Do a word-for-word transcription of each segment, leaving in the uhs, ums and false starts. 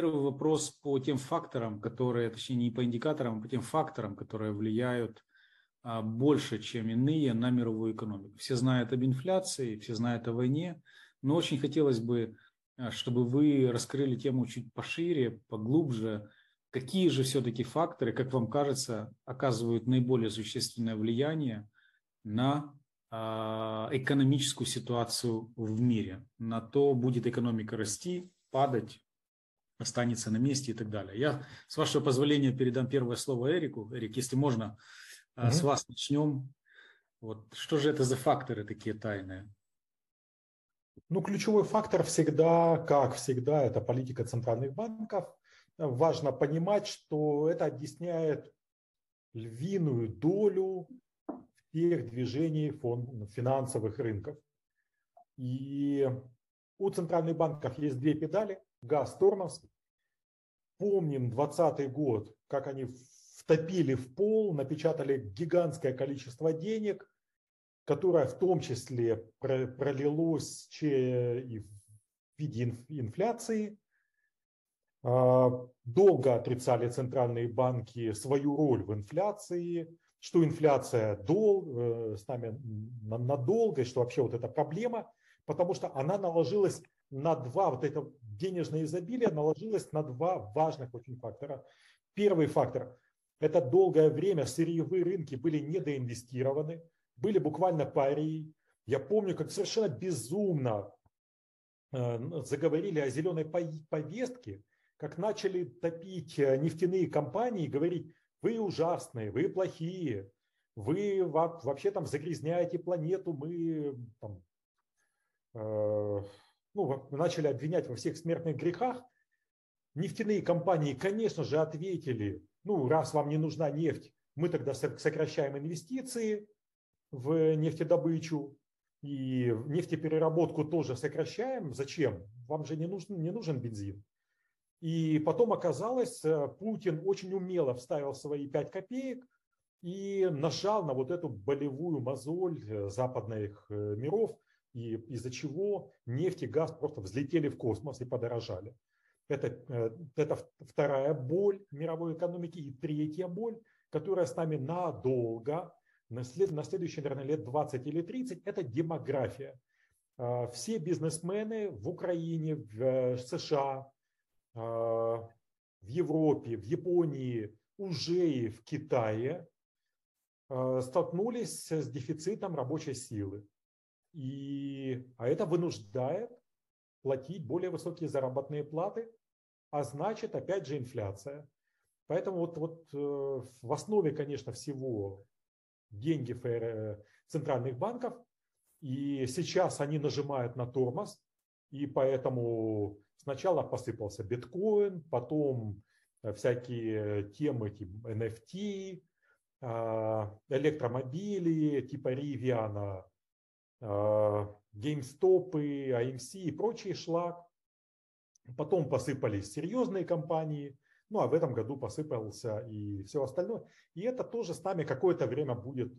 Первый вопрос по тем факторам, которые, точнее не по индикаторам, а по тем факторам, которые влияют больше, чем иные, на мировую экономику. Все знают об инфляции, все знают о войне, но очень хотелось бы, чтобы вы раскрыли тему чуть пошире, поглубже. Какие же все-таки факторы, как вам кажется, оказывают наиболее существенное влияние на экономическую ситуацию в мире, на то, будет экономика расти, падать, останется на месте и так далее. Я, с вашего позволения, передам первое слово Эрику. Эрик, если можно, mm-hmm. с вас начнем. Вот, что же это за факторы такие тайные? Ну, ключевой фактор всегда, как всегда, это политика центральных банков. Важно понимать, что это объясняет львиную долю тех движений фонд, финансовых рынков. И у центральных банков есть две педали: газ, тормоз. Помним двадцатый год, как они втопили в пол, напечатали гигантское количество денег, которое в том числе пролилось и в виде инфляции. Долго отрицали центральные банки свою роль в инфляции, что инфляция дол, с нами надолго, и что вообще вот эта проблема, потому что она наложилась на два, вот это денежное изобилие наложилось на два важных очень фактора. Первый фактор – это долгое время сырьевые рынки были недоинвестированы, были буквально парией. Я помню, как совершенно безумно заговорили о зеленой повестке, как начали топить нефтяные компании и говорить: вы ужасные, вы плохие, вы вообще там загрязняете планету, мы там, э, ну, начали обвинять во всех смертных грехах. Нефтяные компании, конечно же, ответили: ну, раз вам не нужна нефть, мы тогда сокращаем инвестиции в нефтедобычу и в нефтепереработку тоже сокращаем. Зачем? Вам же не нужен, не нужен бензин. И потом оказалось, Путин очень умело вставил свои пять копеек и нажал на вот эту болевую мозоль западных миров, и из-за чего нефть и газ просто взлетели в космос и подорожали. Это, это вторая боль мировой экономики. И третья боль, которая с нами надолго, на, след, на следующие, наверное, лет двадцать или тридцать, это демография. Все бизнесмены в Украине, в США, в Европе, в Японии, уже и в Китае столкнулись с дефицитом рабочей силы. И, а это вынуждает платить более высокие заработные платы, а значит, опять же, инфляция. Поэтому вот, вот в основе, конечно, всего деньги центральных банков, и сейчас они нажимают на тормоз, и поэтому... Сначала посыпался биткоин, потом всякие темы типа эн эф ти, электромобили типа Riviana, GameStop, эй эм си и прочий шлак. Потом посыпались серьезные компании, ну а в этом году посыпался и все остальное. И это тоже с нами какое-то время будет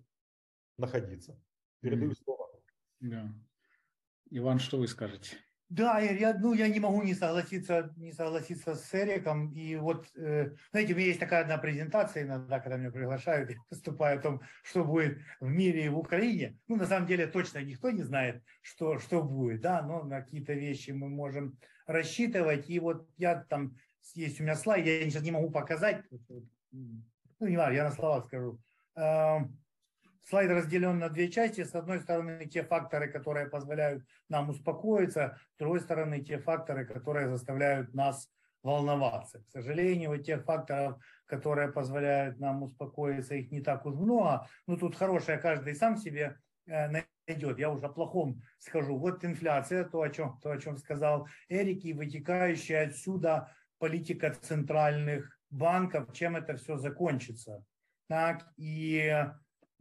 находиться. Передаю mm-hmm. слово. Да. Иван, что вы скажете? Да, я, ну, я не могу не согласиться, не согласиться с Эриком. И вот, э, знаете, у меня есть такая одна презентация иногда, когда меня приглашают, я выступаю о том, что будет в мире и в Украине. Ну, на самом деле, точно никто не знает, что, что будет, да, но на какие-то вещи мы можем рассчитывать. И вот я там, есть у меня слайд, я сейчас не могу показать, ну, не важно, я на словах скажу. Слайд разделен на две части. С одной стороны, те факторы, которые позволяют нам успокоиться. С другой стороны, те факторы, которые заставляют нас волноваться. К сожалению, тех факторов, которые позволяют нам успокоиться, их не так уж много. Но тут хорошее каждый сам себе найдет. Я уже о плохом скажу. Вот инфляция, то, о чем, то, о чем сказал Эрик, и вытекающая отсюда политика центральных банков. Чем это все закончится? Так, и...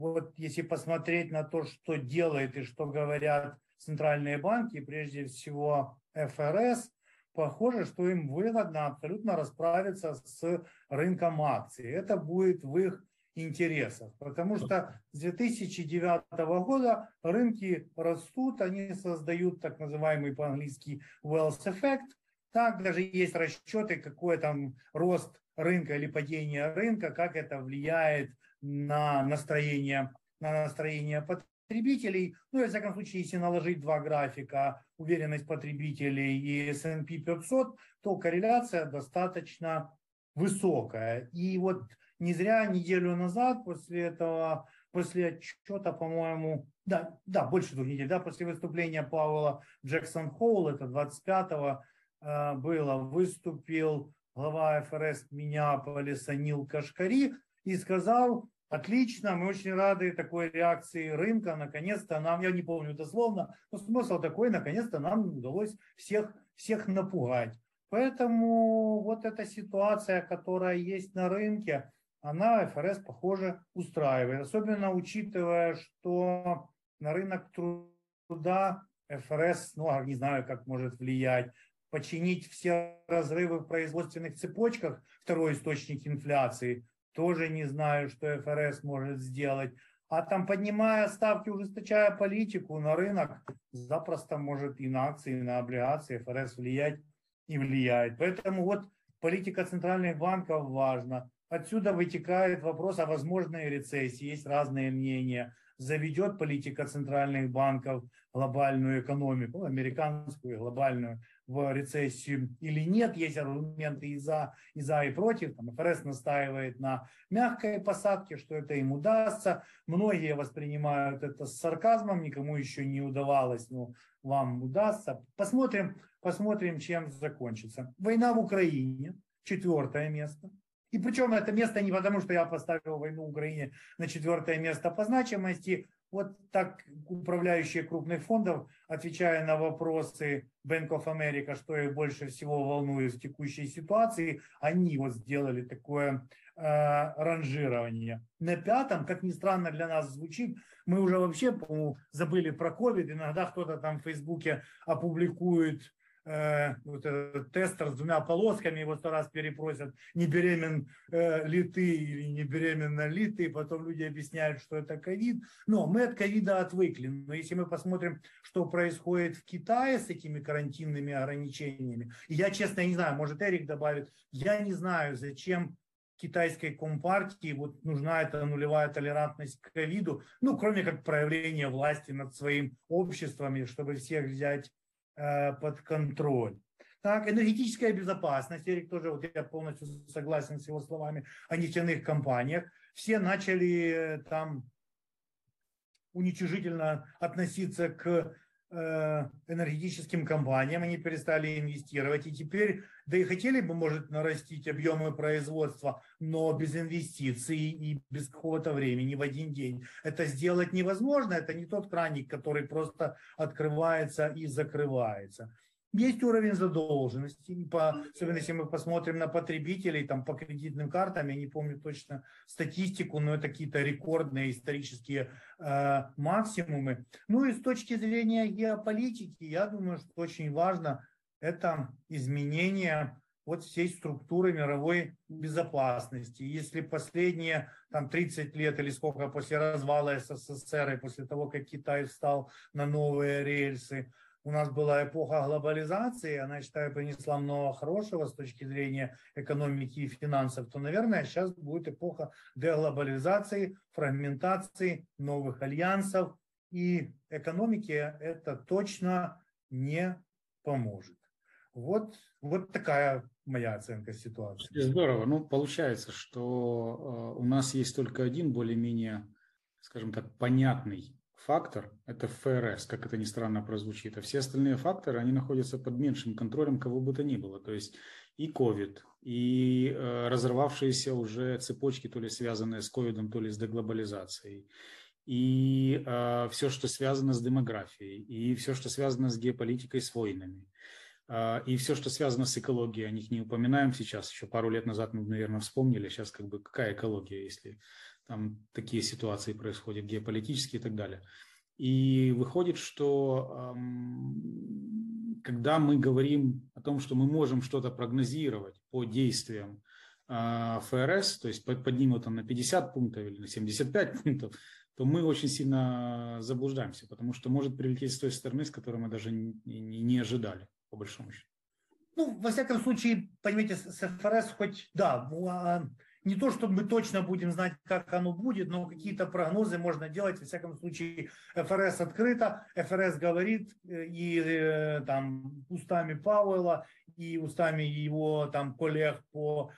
Вот если посмотреть на то, что делает и что говорят центральные банки, прежде всего эф эр эс, похоже, что им выгодно абсолютно расправиться с рынком акций. Это будет в их интересах, потому что с две тысячи девятого года рынки растут, они создают так называемый по-английски wealth effect, Так, даже есть расчеты, какой там рост рынка или падение рынка, как это влияет на настроение, на настроение потребителей. Ну, во всяком случае, если наложить два графика, уверенность потребителей и эс энд пи пятьсот, то корреляция достаточно высокая. И вот не зря неделю назад после этого, после отчета, по-моему, да, да, больше двух недель, да, после выступления Пауэлла Джексон Хоул, это двадцать пятого э, было, выступил глава эф эр эс Миннеаполиса Нил Кашкари и сказал: отлично, мы очень рады такой реакции рынка, наконец-то нам, я не помню дословно, но смысл такой, наконец-то нам удалось всех, всех напугать. Поэтому вот эта ситуация, которая есть на рынке, она эф эр эс, похоже, устраивает. Особенно учитывая, что на рынок труда эф эр эс, ну, не знаю, как может влиять, починить все разрывы в производственных цепочках, второй источник инфляции, тоже не знаю, что эф эр эс может сделать. А там, поднимая ставки, ужесточая политику на рынок, запросто может и на акции, и на облигации эф эр эс влиять и влияет. Поэтому вот политика центральных банков важна. Отсюда вытекает вопрос о возможной рецессии. Есть разные мнения. Заведет политика центральных банков глобальную экономику, американскую, глобальную, в рецессию или нет. Есть аргументы и за, и за, и против. Там эф эр эс настаивает на мягкой посадке, что это им удастся. Многие воспринимают это с сарказмом. Никому еще не удавалось, но вам удастся. Посмотрим, посмотрим, чем закончится. Война в Украине. Четвертое место. И причем это место не потому, что я поставил войну в Украине на четвертое место по значимости. Вот так управляющие крупных фондов, отвечая на вопросы Bank of America, что их больше всего волнует в текущей ситуации, они вот сделали такое э, ранжирование. На пятом, как ни странно для нас звучит, мы уже вообще, по-моему, забыли про ковид. Иногда кто-то там в Фейсбуке опубликует вот этот тестер с двумя полосками, его сто раз перепросят, не беремен ли ты или не беременна ли ты, потом люди объясняют, что это ковид. Но мы от ковида отвыкли. Но если мы посмотрим, что происходит в Китае с этими карантинными ограничениями, и я, честно, не знаю, может, Эрик добавит, я не знаю, зачем китайской компартии вот нужна эта нулевая толерантность к ковиду, ну, кроме как проявления власти над своим обществом, чтобы всех взять под контроль. Так, энергетическая безопасность. Эрик тоже, вот я полностью согласен с его словами о нефтяных компаниях. Все начали там уничижительно относиться к э, энергетическим компаниям, они перестали инвестировать. И теперь, да и хотели бы, может, нарастить объемы производства, но без инвестиций и без какого-то времени в один день. Это сделать невозможно, это не тот краник, который просто открывается и закрывается. Есть уровень задолженности, по, особенно если мы посмотрим на потребителей, там, по кредитным картам, я не помню точно статистику, но это какие-то рекордные исторические э, максимумы. Ну и с точки зрения геополитики, я думаю, что очень важно это изменение вот всей структуры мировой безопасности. Если последние там, тридцать лет или сколько после развала эс эс эс эр и после того, как Китай встал на новые рельсы, у нас была эпоха глобализации, она, считаю, принесла много хорошего с точки зрения экономики и финансов, то, наверное, сейчас будет эпоха деглобализации, фрагментации, новых альянсов, и экономике это точно не поможет. Вот, вот такая моя оценка ситуации. Здорово. Ну, получается, что у нас есть только один более-менее, скажем так, понятный фактор – это эф эр эс, как это ни странно прозвучит, а все остальные факторы, они находятся под меньшим контролем кого бы то ни было, то есть и ковид, и э, разорвавшиеся уже цепочки, то ли связанные с ковидом, то ли с деглобализацией, и э, все, что связано с демографией, и все, что связано с геополитикой, с войнами, э, и все, что связано с экологией, о них не упоминаем сейчас, еще пару лет назад мы, наверное, вспомнили, сейчас как бы какая экология, если... Там такие ситуации происходят, геополитические и так далее. И выходит, что эм, когда мы говорим о том, что мы можем что-то прогнозировать по действиям э, эф эр эс, то есть поднимут там на пятьдесят пунктов или на семьдесят пять пунктов, то мы очень сильно заблуждаемся, потому что может прилететь с той стороны, с которой мы даже не, не, не ожидали, по большому счету. Ну, во всяком случае, понимаете, с ФРС хоть, да, не то, что мы точно будем знать, как оно будет, но какие-то прогнозы можно делать. Во всяком случае, ФРС открыто, ФРС говорит, и там устами Пауэлла, и устами его там коллег по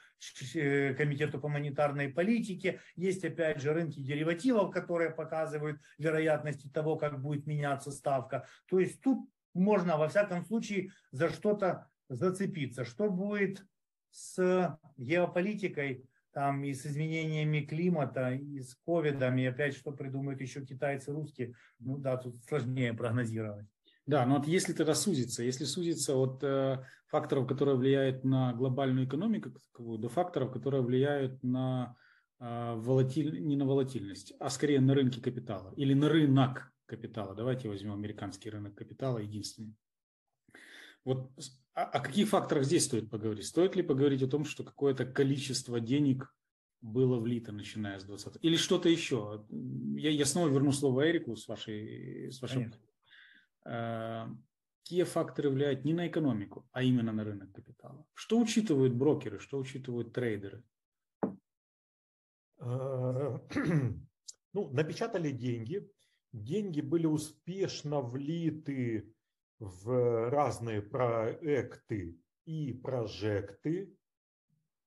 комитету по монетарной политике. Есть, опять же, рынки деривативов, которые показывают вероятности того, как будет меняться ставка. То есть тут можно, во всяком случае, за что-то зацепиться. Что будет с геополитикой? Там и с изменениями климата, и с ковидом, и опять что придумают еще китайцы, русские. Ну да, тут сложнее прогнозировать. Да, но вот если это рассудится, если судится от э, факторов, которые влияют на глобальную экономику, до факторов, которые влияют на э, волатиль... не на волатильность, а скорее на рынки капитала или на рынок капитала. Давайте возьмем американский рынок капитала, единственный. Вот о, о каких факторах здесь стоит поговорить? Стоит ли поговорить о том, что какое-то количество денег было влито, начиная с двадцатого? Или что-то еще? Я, я снова верну слово Эрику с вашей... С вашим... э, какие факторы влияют не на экономику, а именно на рынок капитала? Что учитывают брокеры, что учитывают трейдеры? Ну, напечатали деньги. Деньги были успешно влиты в разные проекты и прожекты.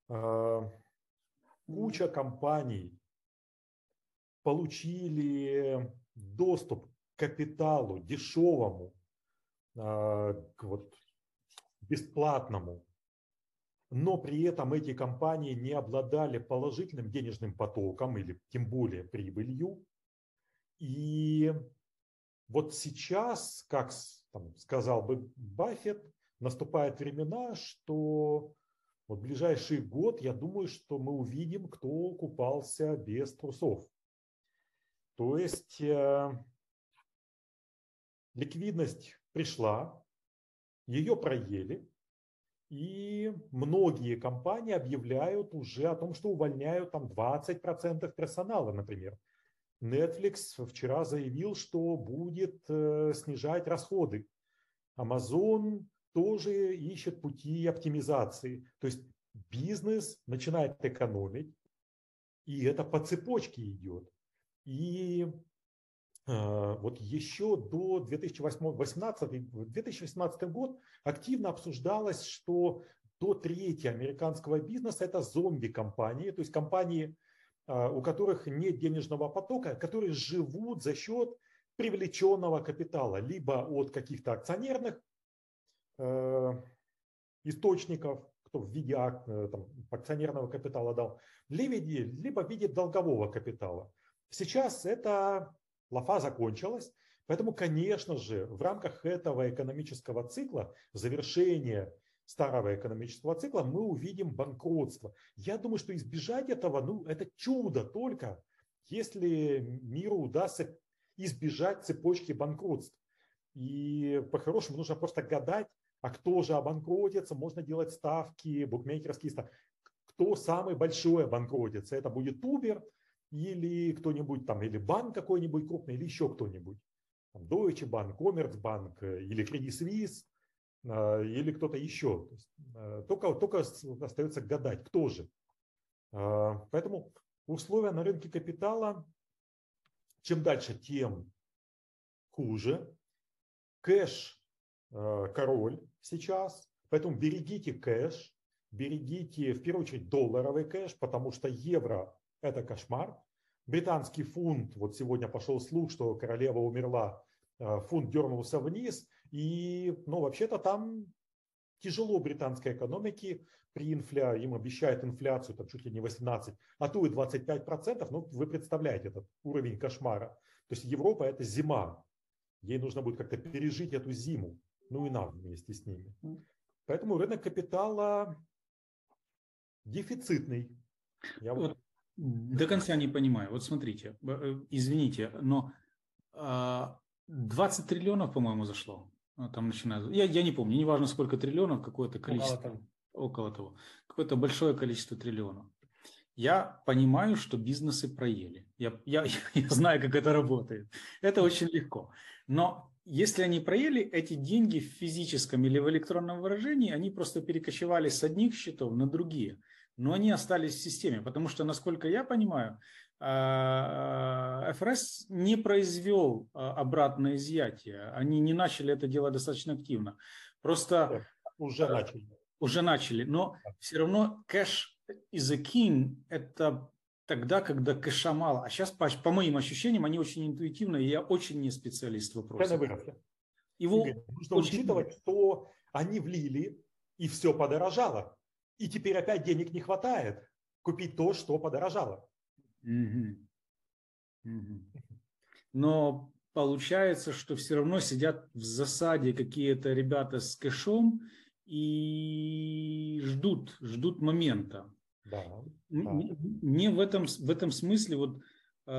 Куча компаний получили доступ к капиталу дешевому, к вот бесплатному, но при этом эти компании не обладали положительным денежным потоком или тем более прибылью. И вот сейчас, как там сказал бы Баффет, наступают времена, что вот ближайший год, я думаю, что мы увидим, кто купался без трусов. То есть э, ликвидность пришла, ее проели, и многие компании объявляют уже о том, что увольняют там двадцать процентов персонала, например. Netflix вчера заявил, что будет э, снижать расходы. Amazon тоже ищет пути оптимизации. То есть бизнес начинает экономить, и это по цепочке идет. И э, вот еще до две тысячи восемнадцатого, две тысячи восемнадцатый год активно обсуждалось, что до трети американского бизнеса это зомби-компании, то есть компании, у которых нет денежного потока, которые живут за счет привлеченного капитала, либо от каких-то акционерных э, источников, кто в виде там, акционерного капитала дал, либо, либо в виде долгового капитала. Сейчас эта лафа закончилась, поэтому, конечно же, в рамках этого экономического цикла, завершения старого экономического цикла, мы увидим банкротство. Я думаю, что избежать этого, ну, это чудо только, если миру удастся избежать цепочки банкротств. И по-хорошему нужно просто гадать, а кто же обанкротится, можно делать ставки, букмекерские ставки. Кто самый большой обанкротится? Это будет Uber или кто-нибудь там, или банк какой-нибудь крупный, или еще кто-нибудь. Там Deutsche Bank, Commerzbank или Credit Suisse, или кто-то еще. Только, только остается гадать, кто же. Поэтому условия на рынке капитала чем дальше, тем хуже. Кэш король сейчас, поэтому берегите кэш, берегите в первую очередь долларовый кэш, потому что евро это кошмар. Британский фунт, вот сегодня пошел слух, что королева умерла, фунт дернулся вниз, и, ну, вообще-то там тяжело британской экономике, при инфля... им обещают инфляцию там, чуть ли не восемнадцать, а то и двадцать пять процентов, ну, вы представляете этот уровень кошмара. То есть Европа – это зима, ей нужно будет как-то пережить эту зиму, ну и нам вместе с ними. Поэтому рынок капитала дефицитный. Я вот до конца не понимаю. Вот смотрите, извините, но... двадцать триллионов, по-моему, зашло. Там начинает... я, я не помню, неважно сколько триллионов, какое-то количество, около того, какое-то большое количество триллионов. Я понимаю, что бизнесы проели. Я, я, я знаю, как это работает. Это очень легко. Но Если они проели, эти деньги в физическом или в электронном выражении, они просто перекочевали с одних счетов на другие, но они остались в системе, потому что, насколько я понимаю, ФРС не произвел обратное изъятие, они не начали это делать достаточно активно, просто уже начали, уже начали, но все равно кэш is a king, это тогда, когда кэша мало. А сейчас, по, по моим ощущениям, они очень интуитивны, и я очень не специалист в вопросе. Его нужно очень... учитывать, что они влили, и все подорожало. И теперь опять денег не хватает купить то, что подорожало. Угу. Угу. Но получается, что все равно сидят в засаде какие-то ребята с кэшом и ждут, ждут момента. Да, да. Мне в этом, в этом смысле вот, э,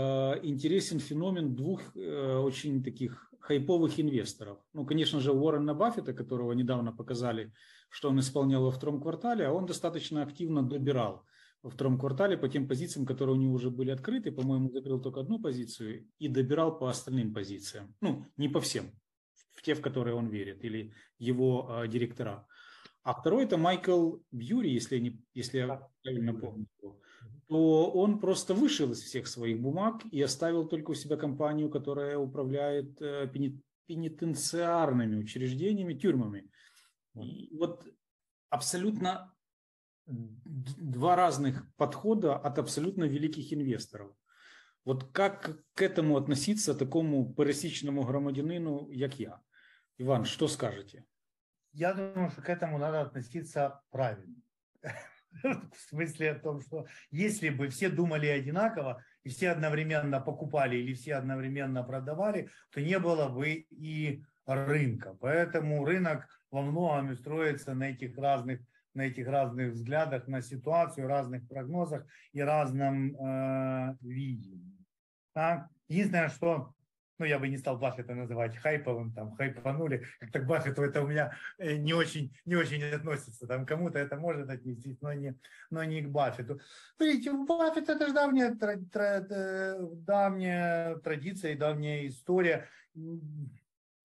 интересен феномен двух э, очень таких хайповых инвесторов. Ну, конечно же, Уоррена Баффета, которого недавно показали, что он исполнял во втором квартале, а он достаточно активно добирал во втором квартале по тем позициям, которые у него уже были открыты. По-моему, закрыл только одну позицию и добирал по остальным позициям. Ну, не по всем, в те, в которые он верит, или его э, директора. А второй – это Майкл Бьюри, если я, не, если я правильно помню, то он просто вышел из всех своих бумаг и оставил только у себя компанию, которая управляет пенитенциарными учреждениями, тюрьмами. И вот абсолютно два разных подхода от абсолютно великих инвесторов. Вот как к этому относиться, такому пересечному громадянину, как я? Иван, что скажете? Я думаю, что к этому надо относиться правильно. В смысле о том, что если бы все думали одинаково, и все одновременно покупали или все одновременно продавали, то не было бы и рынка. Поэтому рынок во многом и строится на этих разных, на этих разных взглядах на ситуацию, разных прогнозах и разном э, видении. А? Единственное, что... Ну, я бы не стал Баффета называть хайповым, там, хайпанули. Как-то к Баффету это у меня не очень, не очень относится. Там кому-то это может отнестись, но не, но не к Баффету. Смотрите, Баффет – это же давняя, давняя традиция и давняя история.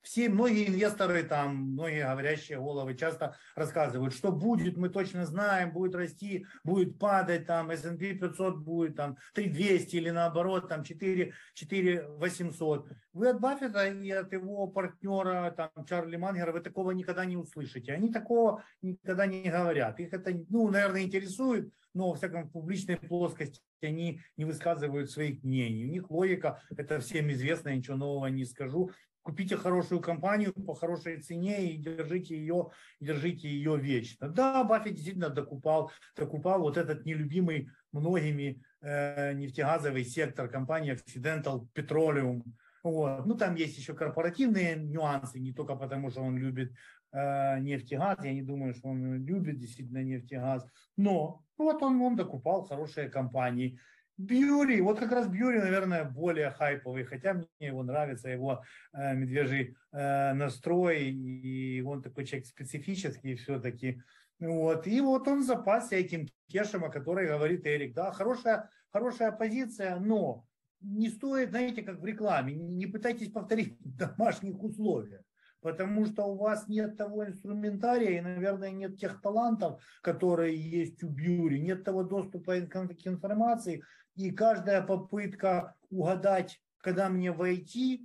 Все, многие инвесторы, там, многие говорящие головы часто рассказывают, что будет, мы точно знаем, будет расти, будет падать, там, эс энд пи пятьсот будет, там, три тысячи двести или наоборот, там, четыре тысячи восемьсот. Вы от Баффета и от его партнера, там, Чарли Мангера, вы такого никогда не услышите. Они такого никогда не говорят. Их это, ну, наверное, интересует, но, во всяком, в публичной плоскости они не высказывают своих мнений. У них логика, это всем известно, я ничего нового не скажу. Купите хорошую компанию по хорошей цене и держите ее, держите ее вечно. Да, Баффет действительно докупал, докупал вот этот нелюбимый многими э, нефтегазовый сектор компании Occidental Petroleum. Вот. Ну, там есть еще корпоративные нюансы, не только потому, что он любит э, нефтегаз. Я не думаю, что он любит действительно нефтегаз. Но вот он, он докупал хорошие компании. Бьюри, вот как раз Бьюри, наверное, более хайповый, хотя мне его нравится, его э, медвежий э, настрой, и он такой человек специфический все-таки. Вот. И вот он запасся этим кешем, о котором говорит Эрик. Да, хорошая, хорошая позиция, но не стоит, знаете, как в рекламе, не пытайтесь повторить в домашних условиях. Потому что у вас нет того инструментария и, наверное, нет тех талантов, которые есть у Бьюри, нет того доступа к информации. И каждая попытка угадать, когда мне войти,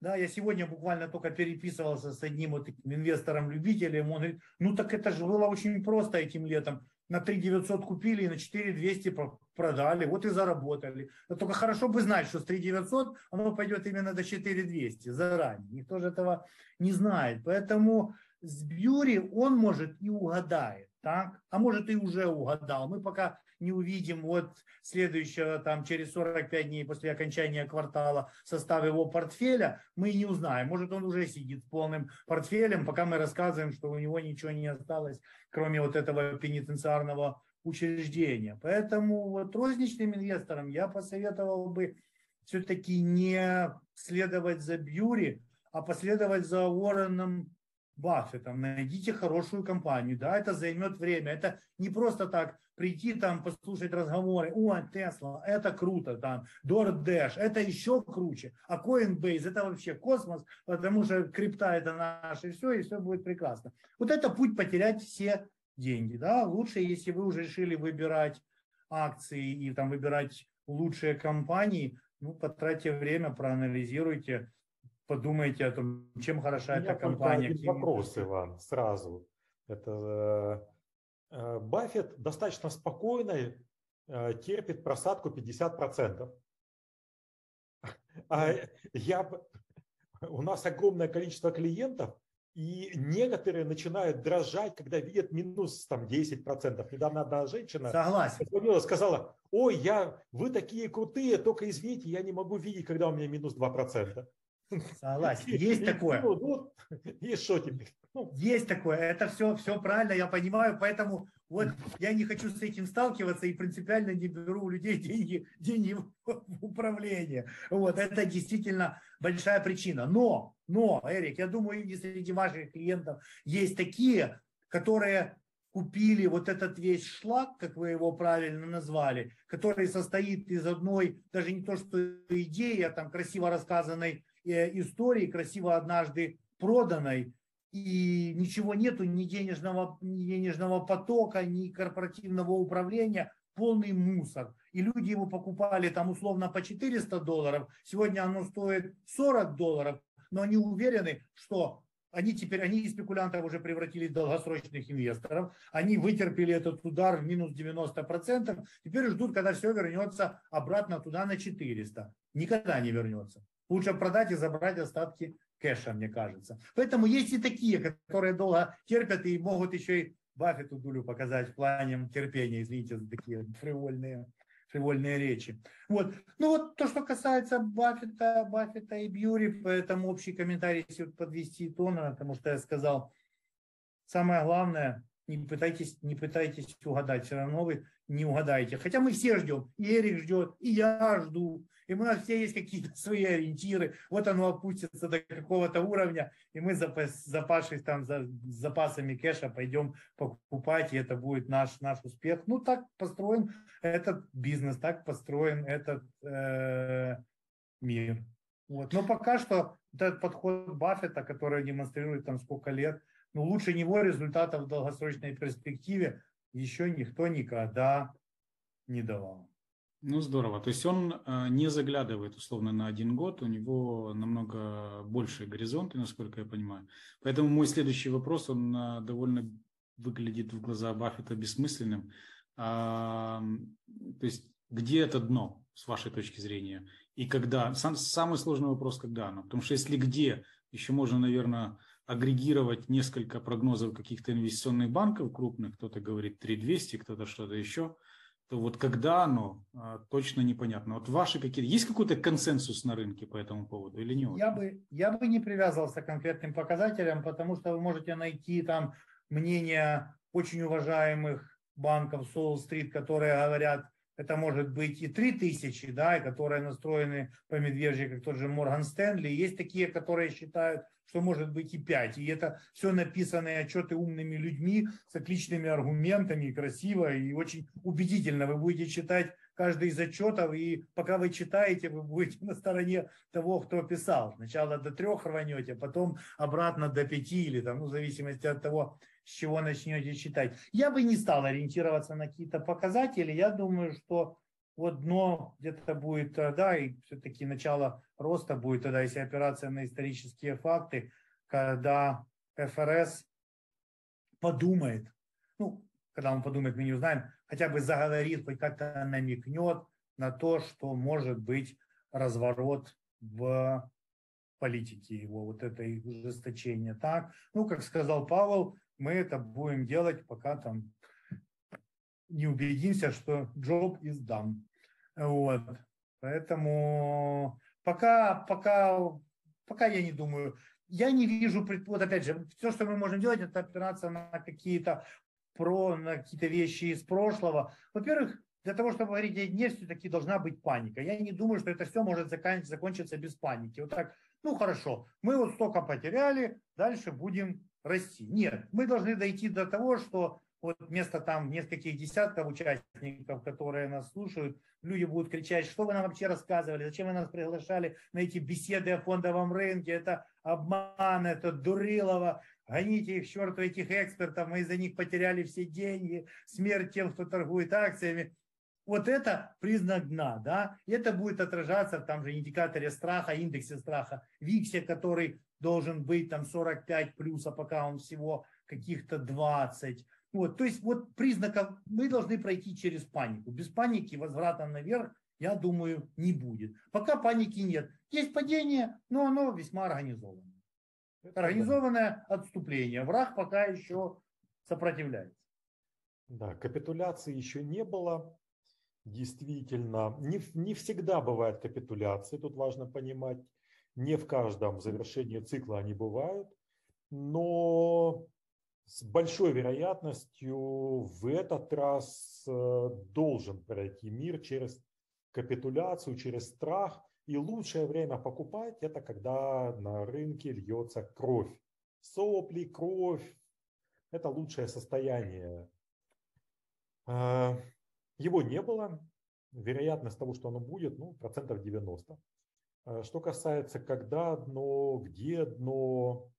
да, я сегодня буквально только переписывался с одним вот таким инвестором-любителем, он говорит, ну так это же было очень просто этим летом. На три тысячи девятьсот купили и на четыре тысячи двести продали, вот и заработали. Но только хорошо бы знать, что с три тысячи девятьсот оно пойдет именно до четыре тысячи двести заранее. Никто же этого не знает. Поэтому с Бьюри он, может, и угадает, так? А может, и уже угадал. Мы пока не увидим вот следующего, там, через сорок пять дней после окончания квартала состав его портфеля, мы не узнаем. Может, он уже сидит с полным портфелем, пока мы рассказываем, что у него ничего не осталось, кроме вот этого пенитенциарного учреждения. Поэтому вот розничным инвесторам я посоветовал бы все-таки не следовать за Бьюри, а последовать за Уорреном Баффетом, найдите хорошую компанию, да, это займет время, это не просто так прийти там, послушать разговоры, о, Tesla, это круто, там, DoorDash, это еще круче, а Coinbase, это вообще космос, потому что крипта это наше все, и все будет прекрасно. Вот это путь потерять все деньги, да, лучше, если вы уже решили выбирать акции и там выбирать лучшие компании, ну, потратьте время, проанализируйте, подумайте о том, чем хороша эта компания. Один вопрос, Иван, сразу. Это э, Баффет достаточно спокойно э, терпит просадку пятьдесят процентов. А я, у нас огромное количество клиентов, и некоторые начинают дрожать, когда видят минус там, десять процентов. Недавно одна женщина позвонила, сказала, ой, я, вы такие крутые, только извините, я не могу видеть, когда у меня минус два процента. Согласен. Есть такое. Есть такое. Это все, все правильно, я понимаю. Поэтому вот я не хочу с этим сталкиваться и принципиально не беру у людей деньги, деньги в управление. Вот. Это действительно большая причина. Но, но, Эрик, я думаю, и среди ваших клиентов есть такие, которые купили вот этот весь шлак, как вы его правильно назвали, который состоит из одной, даже не то что идеи, а там красиво рассказанной истории, красиво однажды проданной, и ничего нету, ни денежного, ни денежного потока, ни корпоративного управления, полный мусор. И люди его покупали там условно по четыреста долларов, сегодня оно стоит сорок долларов, но они уверены, что они теперь, они из спекулянтов уже превратились в долгосрочных инвесторов, они вытерпели этот удар в минус девяносто процентов, теперь ждут, когда все вернется обратно туда на четыреста. Никогда не вернется. Лучше продать и забрать остатки кэша, мне кажется. Поэтому есть и такие, которые долго терпят и могут еще и Баффету дулю показать в плане терпения. Извините за такие фривольные, фривольные речи. Вот. Ну вот то, что касается Баффета, Баффета и Бьюри, поэтому общий комментарий подвести итог, потому что я сказал, самое главное, не пытайтесь, не пытайтесь угадать, все равно вы не угадаете. Хотя мы все ждем, и Эрик ждет, и я жду. И у нас все есть какие-то свои ориентиры. Вот оно опустится до какого-то уровня, и мы, запавшись там за запасами кэша, пойдем покупать, и это будет наш, наш успех. Ну, так построен этот бизнес, так построен этот э, мир. Вот. Но пока что этот подход Баффета, который демонстрирует там сколько лет, но лучше него результатов в долгосрочной перспективе еще никто никогда не давал. Ну, здорово. То есть он не заглядывает, условно, на один год. У него намного больше горизонты, насколько я понимаю. Поэтому мой следующий вопрос, он довольно выглядит в глаза Баффета бессмысленным. А, то есть где это дно, с вашей точки зрения? И когда? Сам, самый сложный вопрос, когда оно? Потому что если где, еще можно, наверное, агрегировать несколько прогнозов каких-то инвестиционных банков крупных. Кто-то говорит три тысячи двести, кто-то что-то еще. То вот когда оно, точно непонятно. Вот ваши какие-то, есть какой-то консенсус на рынке по этому поводу или нет? Я бы, я бы не привязывался к конкретным показателям, потому что вы можете найти там мнения очень уважаемых банков Солл-стрит, которые говорят, это может быть и три тысячи, да, и которые настроены по медвежьи, как тот же Morgan Stanley. Есть такие, которые считают, что может быть и пять. И это все написанные отчеты умными людьми с отличными аргументами, красиво и очень убедительно. Вы будете читать каждый из отчетов, и пока вы читаете, вы будете на стороне того, кто писал. Сначала до трех рванете, потом обратно до пяти или там, ну, в зависимости от того, с чего начнете читать. Я бы не стал ориентироваться на какие-то показатели. Я думаю, что вот дно где-то будет, да, и все-таки начало роста будет тогда, если опираться на исторические факты, когда ФРС подумает, ну, когда он подумает, мы не узнаем, хотя бы заговорит, хоть как-то намекнет на то, что может быть разворот в политике его, вот это ужесточение. Так, ну, как сказал Пауэлл, мы это будем делать, пока там не убедимся, что job is done. Вот. Поэтому пока, пока, пока я не думаю, я не вижу, вот опять же, все, что мы можем делать, это опираться на какие-то про, на какие-то вещи из прошлого. Во-первых, для того, чтобы говорить о дне, все-таки должна быть паника. Я не думаю, что это все может закон, закончиться без паники. Вот так ну хорошо, мы вот столько потеряли, дальше будем расти. Нет, мы должны дойти до того, что вот вместо там нескольких десятков участников, которые нас слушают, люди будут кричать, что вы нам вообще рассказывали, зачем вы нас приглашали на эти беседы о фондовом рынке, это обман, это Дурилово, гоните их, черт, этих экспертов, мы из-за них потеряли все деньги, смерть тем, кто торгует акциями. Вот это признак дна, да, это будет отражаться в там же индикаторе страха, индексе страха, виксе, который должен быть там сорок пять плюс, а пока он всего каких-то двадцать. Вот, то есть вот признаков мы должны пройти через панику. Без паники возврата наверх, я думаю, не будет. Пока паники нет. Есть падение, но оно весьма организованное. Организованное отступление. Враг пока еще сопротивляется. Да, капитуляции еще не было. Действительно, не, не всегда бывают капитуляции, тут важно понимать, не в каждом завершении цикла они бывают, но с большой вероятностью в этот раз должен пройти мир через капитуляцию, через страх, и лучшее время покупать это когда на рынке льется кровь, сопли, кровь, это лучшее состояние. Его не было, вероятность того, что оно будет, ну, процентов девяносто. Что касается, когда дно, где дно,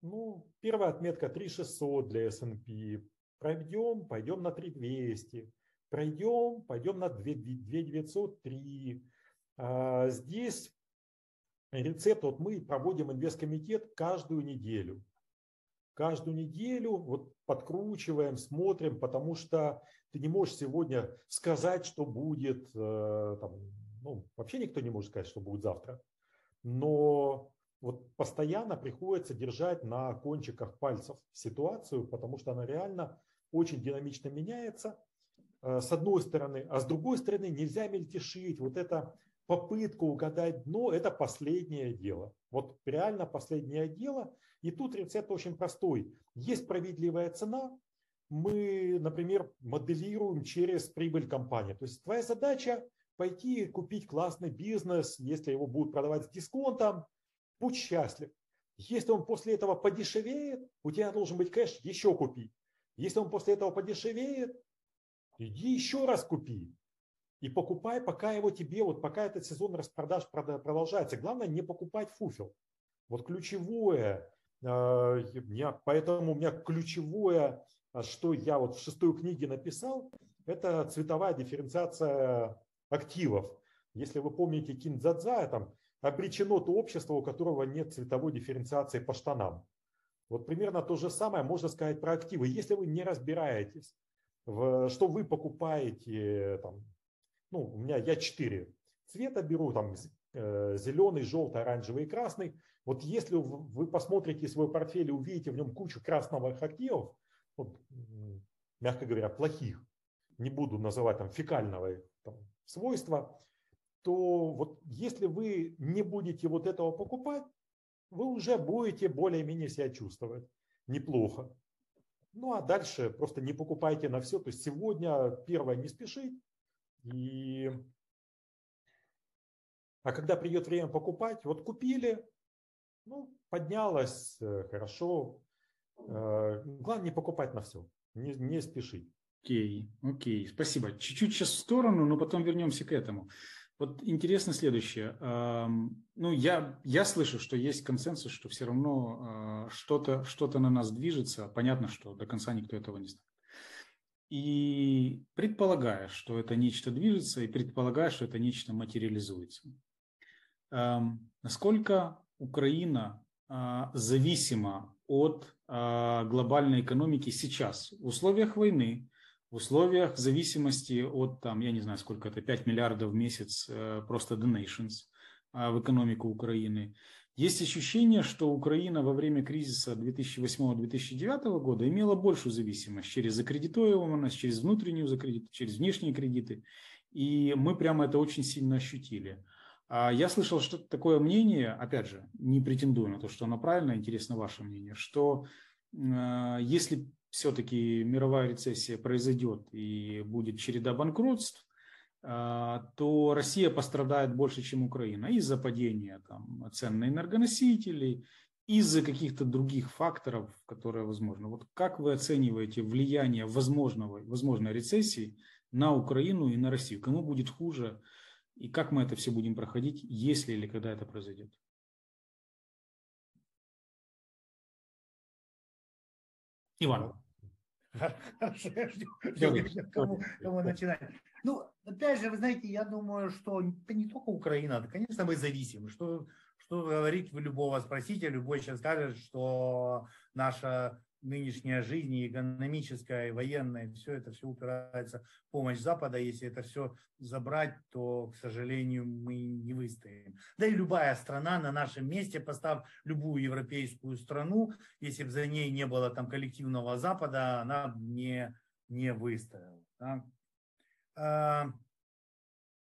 ну, первая отметка три тысячи шестьсот для эс энд пи, пройдем, пойдем на три тысячи двести, пройдем, пойдем на две тысячи девятьсот три. Здесь рецепт, вот мы проводим инвесткомитет каждую неделю. Каждую неделю вот подкручиваем, смотрим, потому что ты не можешь сегодня сказать, что будет, э, там, ну, вообще никто не может сказать, что будет завтра. Но вот постоянно приходится держать на кончиках пальцев ситуацию, потому что она реально очень динамично меняется, э, с одной стороны. А с другой стороны нельзя мельтешить. Вот эта попытка угадать дно – это последнее дело. Вот реально последнее дело. И тут рецепт очень простой. Есть справедливая цена. Мы, например, моделируем через прибыль компании. То есть твоя задача пойти купить классный бизнес. Если его будут продавать с дисконтом, будь счастлив. Если он после этого подешевеет, у тебя должен быть кэш, еще купи. Если он после этого подешевеет, иди еще раз купи. И покупай, пока его тебе, вот пока этот сезон распродаж продолжается. Главное не покупать фуфел. Вот ключевое. Я, поэтому у меня ключевое, что я вот в шестой книге написал, это цветовая дифференциация активов. Если вы помните Киндзадза, там обречено то общество, у которого нет цветовой дифференциации по штанам. Вот примерно то же самое можно сказать про активы. Если вы не разбираетесь, в, что вы покупаете, там, ну, у меня я четыре цвета беру, там зеленый, желтый, оранжевый и красный. Вот если вы посмотрите свой портфель и увидите в нем кучу красных активов, вот, мягко говоря, плохих, не буду называть там фекального там, свойства, то вот если вы не будете вот этого покупать, вы уже будете более-менее себя чувствовать неплохо. Ну а дальше просто не покупайте на все. То есть сегодня первое не спешить. И... А когда придет время покупать, вот купили, ну, поднялось, хорошо. Главное не покупать на все, не, не спешить. Окей, okay, окей, okay. Спасибо. Чуть-чуть сейчас в сторону, но потом вернемся к этому. Вот интересно следующее. Ну, я, я слышу, что есть консенсус, что все равно что-то, что-то на нас движется. Понятно, что до конца никто этого не знает. И предполагая, что это нечто движется, и предполагая, что это нечто материализуется. Насколько Украина зависима от глобальной экономики сейчас в условиях войны, в условиях зависимости от, там, я не знаю, сколько это, пять миллиардов в месяц просто donations в экономику Украины. Есть ощущение, что Украина во время кризиса две тысячи восьмого - две тысячи девятого года имела большую зависимость через закредитованность, через внутреннюю закредит, через внешние кредиты, и мы прямо это очень сильно ощутили. Я слышал, что такое мнение, опять же, не претендую на то, что оно правильно, интересно ваше мнение, что э, если все-таки мировая рецессия произойдет и будет череда банкротств, то Россия пострадает больше, чем Украина из-за падения там, цен на энергоносители, из-за каких-то других факторов, которые возможны. Вот как вы оцениваете влияние возможного, возможной рецессии на Украину и на Россию? Кому будет хуже и как мы это все будем проходить, если или когда это произойдет? Иван. Хорошо, я жду, кому, кому начинать. Ну, опять же, вы знаете, я думаю, что это не только Украина, да, конечно, мы зависим. Что, что говорить, вы любого спросите, любой сейчас скажет, что наша нынешняя жизнь, экономическая, военная, все это все упирается в помощь Запада. Если это все забрать, то, к сожалению, мы не выстоим. Да и любая страна на нашем месте, поставь любую европейскую страну, если бы за ней не было там коллективного Запада, она бы не, не выстояла. Да?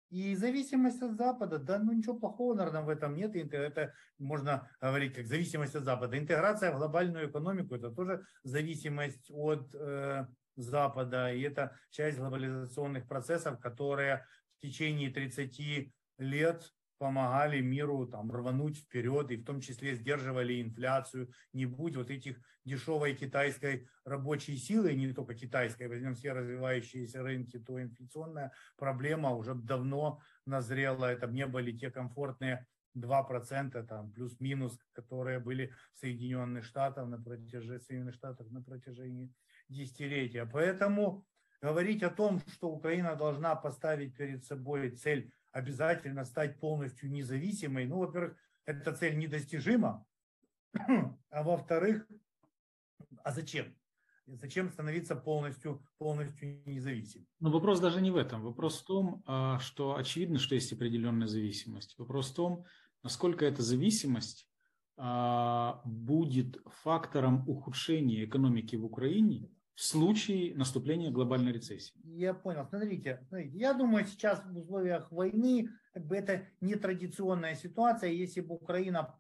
И зависимость от Запада, да, ну ничего плохого, наверное, в этом нет. Это можно говорить как зависимость от Запада. Интеграция в глобальную экономику – это тоже зависимость от э, Запада. И это часть глобализационных процессов, которые в течение тридцати лет помогали миру там, рвануть вперед, и в том числе сдерживали инфляцию. Не будь вот этих дешевой китайской рабочей силы, не только китайской, возьмем все развивающиеся рынки, то инфляционная проблема уже давно назрела. Это не были те комфортные два процента там, плюс-минус, которые были в Соединенных Штатах на протяжении, Соединенных Штатах на протяжении десятилетия. Поэтому говорить о том, что Украина должна поставить перед собой цель обязательно стать полностью независимой. Ну, во-первых, эта цель недостижима, а во-вторых, а зачем? Зачем становиться полностью, полностью независимым? Но вопрос даже не в этом. Вопрос в том, что очевидно, что есть определенная зависимость. Вопрос в том, насколько эта зависимость будет фактором ухудшения экономики в Украине в случае наступления глобальной рецессии. Я понял. Смотрите, смотрите, я думаю, сейчас в условиях войны как бы это нетрадиционная ситуация. Если бы Украина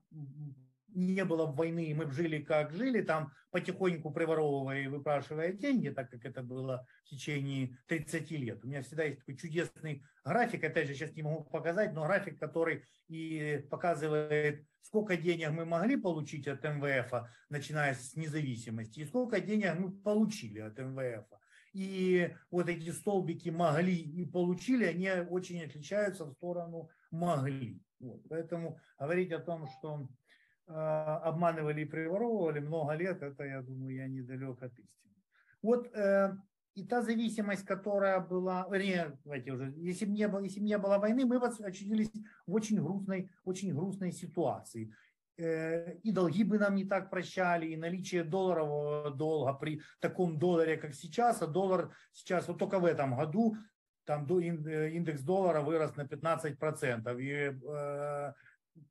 не было войны, и мы бы жили как жили, там потихоньку приворовывая и выпрашивая деньги, так как это было в течение тридцати лет. У меня всегда есть такой чудесный график, опять же, сейчас не могу показать, но график, который и показывает, сколько денег мы могли получить от МВФ, начиная с независимости, и сколько денег мы получили от МВФ. И вот эти столбики «могли» и «получили», они очень отличаются в сторону «могли». Вот. Поэтому говорить о том, что э, обманывали и приворовывали много лет, это, я думаю, я недалек от истины. Вот э, и та зависимость, которая была, вернее, давайте уже, если бы не было, если бы не было войны, мы бы очутились в очень грустной, очень грустной ситуации. И долги бы нам не так прощали, и наличие долларового долга при таком долларе, как сейчас, а доллар сейчас, вот только в этом году, там индекс доллара вырос на пятнадцать процентов, и э,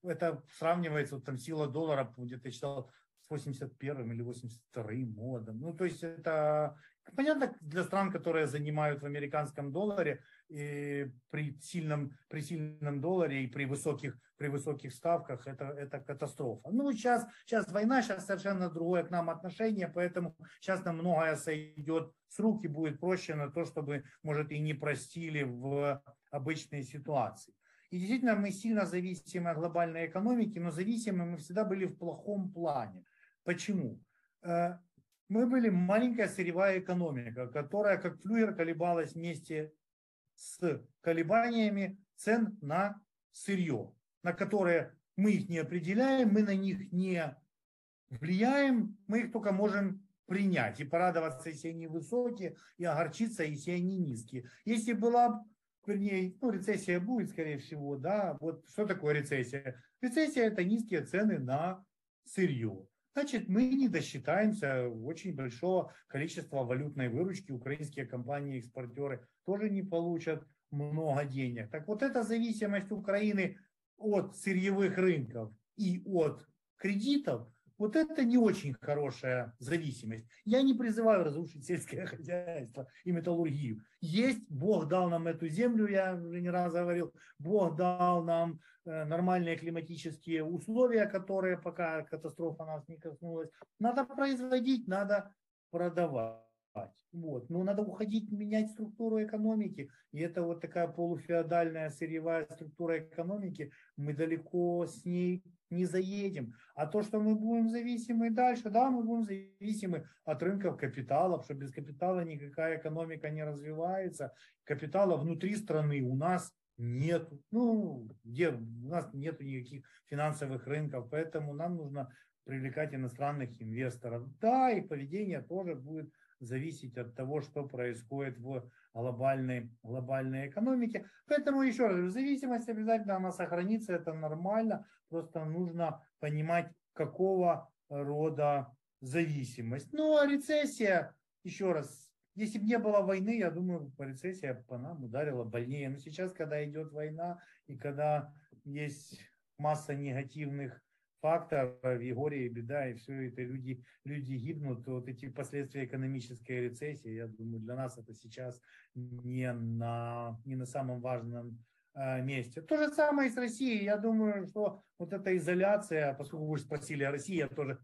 это сравнивается, вот там сила доллара, где-то я читал, с восемьдесят первым или восемьдесят вторым годом. Ну, то есть это, понятно, для стран, которые занимают в американском долларе, и при сильном, при сильном долларе и при высоких, при высоких ставках это, это катастрофа. Ну, сейчас, сейчас война, сейчас совершенно другое к нам отношение, поэтому сейчас нам многое сойдет с рук и будет проще на то, чтобы, может, и не простили в обычной ситуации. И действительно, мы сильно зависимы от глобальной экономики, но зависимы мы всегда были в плохом плане. Почему? Мы были маленькая сырьевая экономика, которая как флюгер колебалась вместе с колебаниями цен на сырье, на которые мы их не определяем, мы на них не влияем, мы их только можем принять и порадоваться, если они высокие, и огорчиться, если они низкие. Если была, вернее, ну, рецессия будет, скорее всего, да, вот что такое рецессия? Рецессия – это низкие цены на сырье. Значит, мы не досчитаемся очень большого количества валютной выручки. Украинские компании-экспортеры тоже не получат много денег. Так вот, эта зависимость Украины от сырьевых рынков и от кредитов, вот это не очень хорошая зависимость. Я не призываю разрушить сельское хозяйство и металлургию. Есть, Бог дал нам эту землю, я уже не раз говорил, Бог дал нам нормальные климатические условия, которые пока катастрофа нас не коснулась. Надо производить, надо продавать. Вот. Но надо уходить, менять структуру экономики. И это вот такая полуфеодальная сырьевая структура экономики. Мы далеко с ней не заедем. А то, что мы будем зависимы дальше, да, мы будем зависимы от рынков капиталов, что без капитала никакая экономика не развивается. Капитала внутри страны у нас нет. Ну, где, у нас нет никаких финансовых рынков, поэтому нам нужно привлекать иностранных инвесторов. Да, и поведение тоже будет зависеть от того, что происходит в глобальной, глобальной экономике. Поэтому еще раз, зависимость обязательно она сохранится, это нормально, просто нужно понимать, какого рода зависимость. Ну а рецессия, еще раз, если бы не было войны, я думаю, рецессия по нам ударила больнее. Но сейчас, когда идет война и когда есть масса негативных факторов, и горе, и беда, и все это, люди, люди гибнут, вот эти последствия экономической рецессии, я думаю, для нас это сейчас не на, не на самом важном э, месте. То же самое и с Россией, я думаю, что вот эта изоляция, поскольку вы спросили о России, я тоже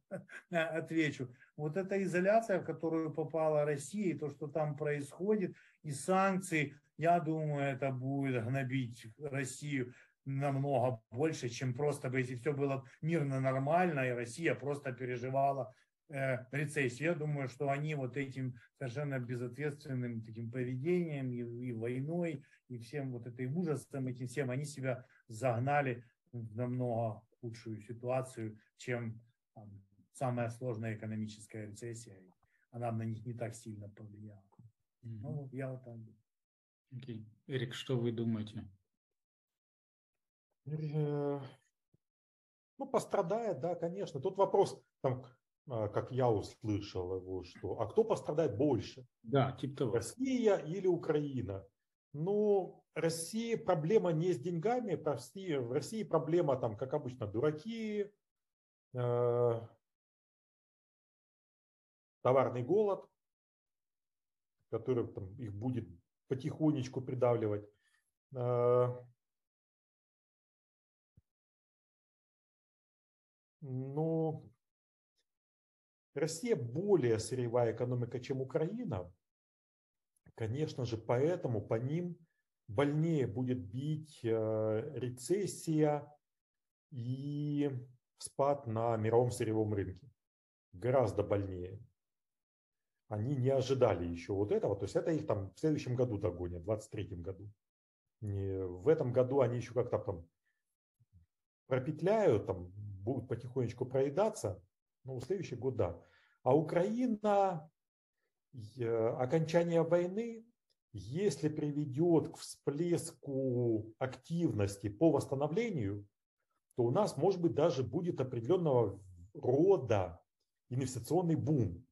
отвечу, вот эта изоляция, в которую попала Россия, и то, что там происходит, и санкции, я думаю, это будет гнобить Россию намного больше, чем просто бы, если все было мирно, нормально, и Россия просто переживала э, рецессию. Я думаю, что они вот этим совершенно безответственным таким поведением и, и войной, и всем вот этим ужасом, этим всем, они себя загнали в намного худшую ситуацию, чем там, самая сложная экономическая рецессия. Она на них не так сильно повлияла. Mm-hmm. Ну, я вот так думаю. Окей. Эрик, что вы думаете? Ну, пострадает, да, конечно. Тут вопрос, там, как я услышал его, что, а кто пострадает больше? Да, типа того. Россия или Украина? Ну, Россия, проблема не с деньгами, в России проблема, там, как обычно, дураки, э, товарный голод, который там, их будет потихонечку придавливать. Э, Но Россия более сырьевая экономика, чем Украина. Конечно же, поэтому по ним больнее будет бить рецессия и спад на мировом сырьевом рынке. Гораздо больнее. Они не ожидали еще вот этого. То есть это их там в следующем году догонят, в двадцать третьем году. И в этом году они еще как-то там пропетляют, там, будут потихонечку проедаться, но в следующий год да. А Украина, окончание войны, если приведет к всплеску активности по восстановлению, то у нас, может быть, даже будет определенного рода инвестиционный бум.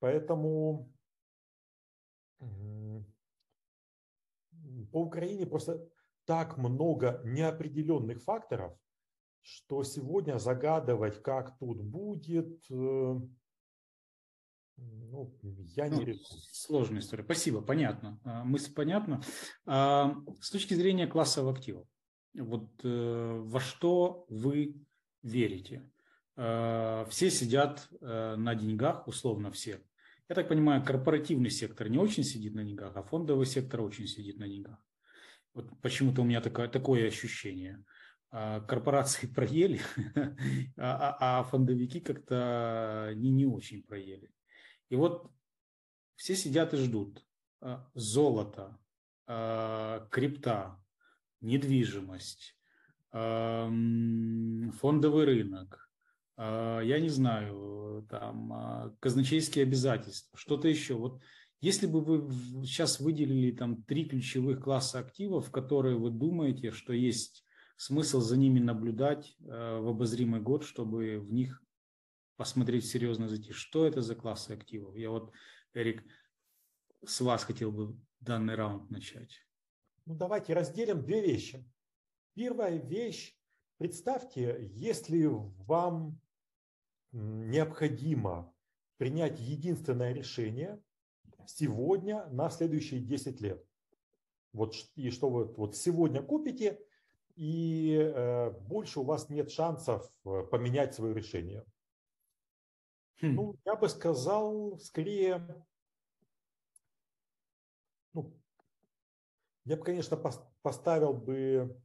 Поэтому по Украине просто так много неопределенных факторов, что сегодня загадывать, как тут будет, ну, я не... Ну, сложная история. Спасибо, понятно. Мысль понятна. С точки зрения классового актива, вот во что вы верите? Все сидят на деньгах, условно все. Я так понимаю, корпоративный сектор не очень сидит на деньгах, а фондовый сектор очень сидит на деньгах. Вот почему-то у меня такое, такое ощущение. Корпорации проели, а, а фондовики как-то не, не очень проели. И вот все сидят и ждут. Золото, крипта, недвижимость, фондовый рынок, я не знаю, там, казначейские обязательства, что-то еще. Вот если бы вы сейчас выделили там три ключевых класса активов, которые вы думаете, что есть смысл за ними наблюдать в обозримый год, чтобы в них посмотреть серьезно зайти. Что это за классы активов? Я вот, Эрик, с вас хотел бы данный раунд начать. Ну, давайте разделим две вещи. Первая вещь. Представьте, если вам необходимо принять единственное решение сегодня на следующие десять лет. Вот, и что вы вот сегодня купите, и э, больше у вас нет шансов поменять свое решение. Хм. Ну, я бы сказал, скорее, Я бы, конечно, поставил бы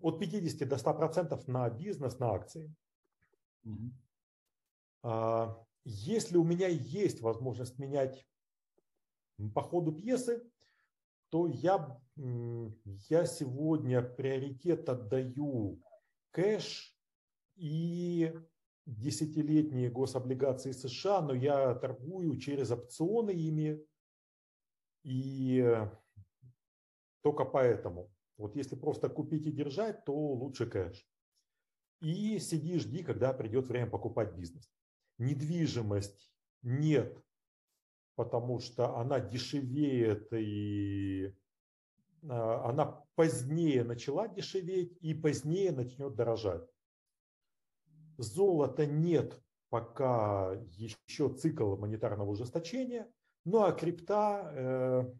от пятидесяти до ста процентов на бизнес, на акции. Mm-hmm. Если у меня есть возможность менять по ходу пьесы, то я, я сегодня приоритет отдаю кэш и десятилетние гособлигации США, но я торгую через опционы ими, и только поэтому. Вот если просто купить и держать, то лучше кэш. И сиди, жди, когда придет время покупать бизнес. Недвижимость нет, потому что она дешевеет, и она позднее начала дешеветь и позднее начнет дорожать. Золота нет, пока еще цикл монетарного ужесточения. Ну а крипта, э,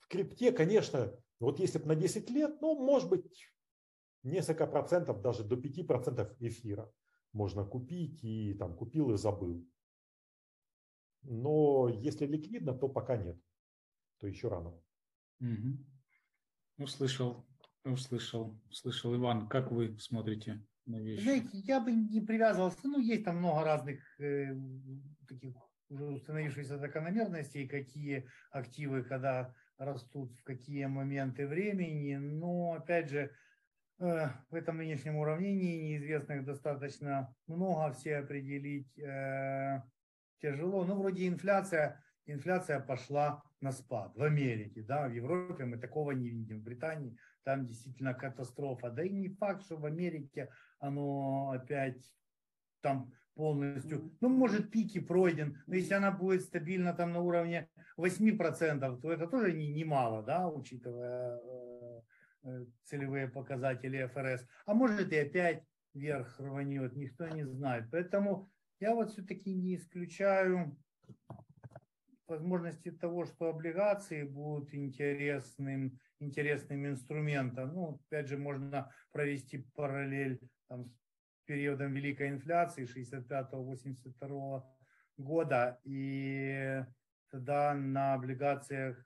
в крипте, конечно, вот если бы на десять лет, ну, может быть, несколько процентов, даже до пяти процентов эфира можно купить, и там купил и забыл. Но если ликвидно, то пока нет, то еще рано. Угу. Услышал, услышал, услышал. Иван, как вы смотрите на вещи? Знаете, я бы не привязывался, ну, есть там много разных э, таких уже установившихся закономерностей, какие активы, когда растут, в какие моменты времени, но, опять же, э, в этом нынешнем уравнении неизвестных достаточно много, все определить э, тяжело. Ну, вроде инфляция, инфляция пошла на спад в Америке, да, в Европе мы такого не видим, в Британии там действительно катастрофа, да и не факт, что в Америке оно опять там полностью, ну, может, пики пройден, но если она будет стабильно там на уровне восьми процентов, то это тоже не, не мало, да, учитывая э, целевые показатели эф эр эс. А может, и опять вверх рванет, никто не знает. Поэтому я вот все-таки не исключаю возможности того, что облигации будут интересным, интересным инструментом. Ну, опять же, можно провести параллель там, с периодом великой инфляции шестьдесят пятого — восемьдесят второго года, и тогда на облигациях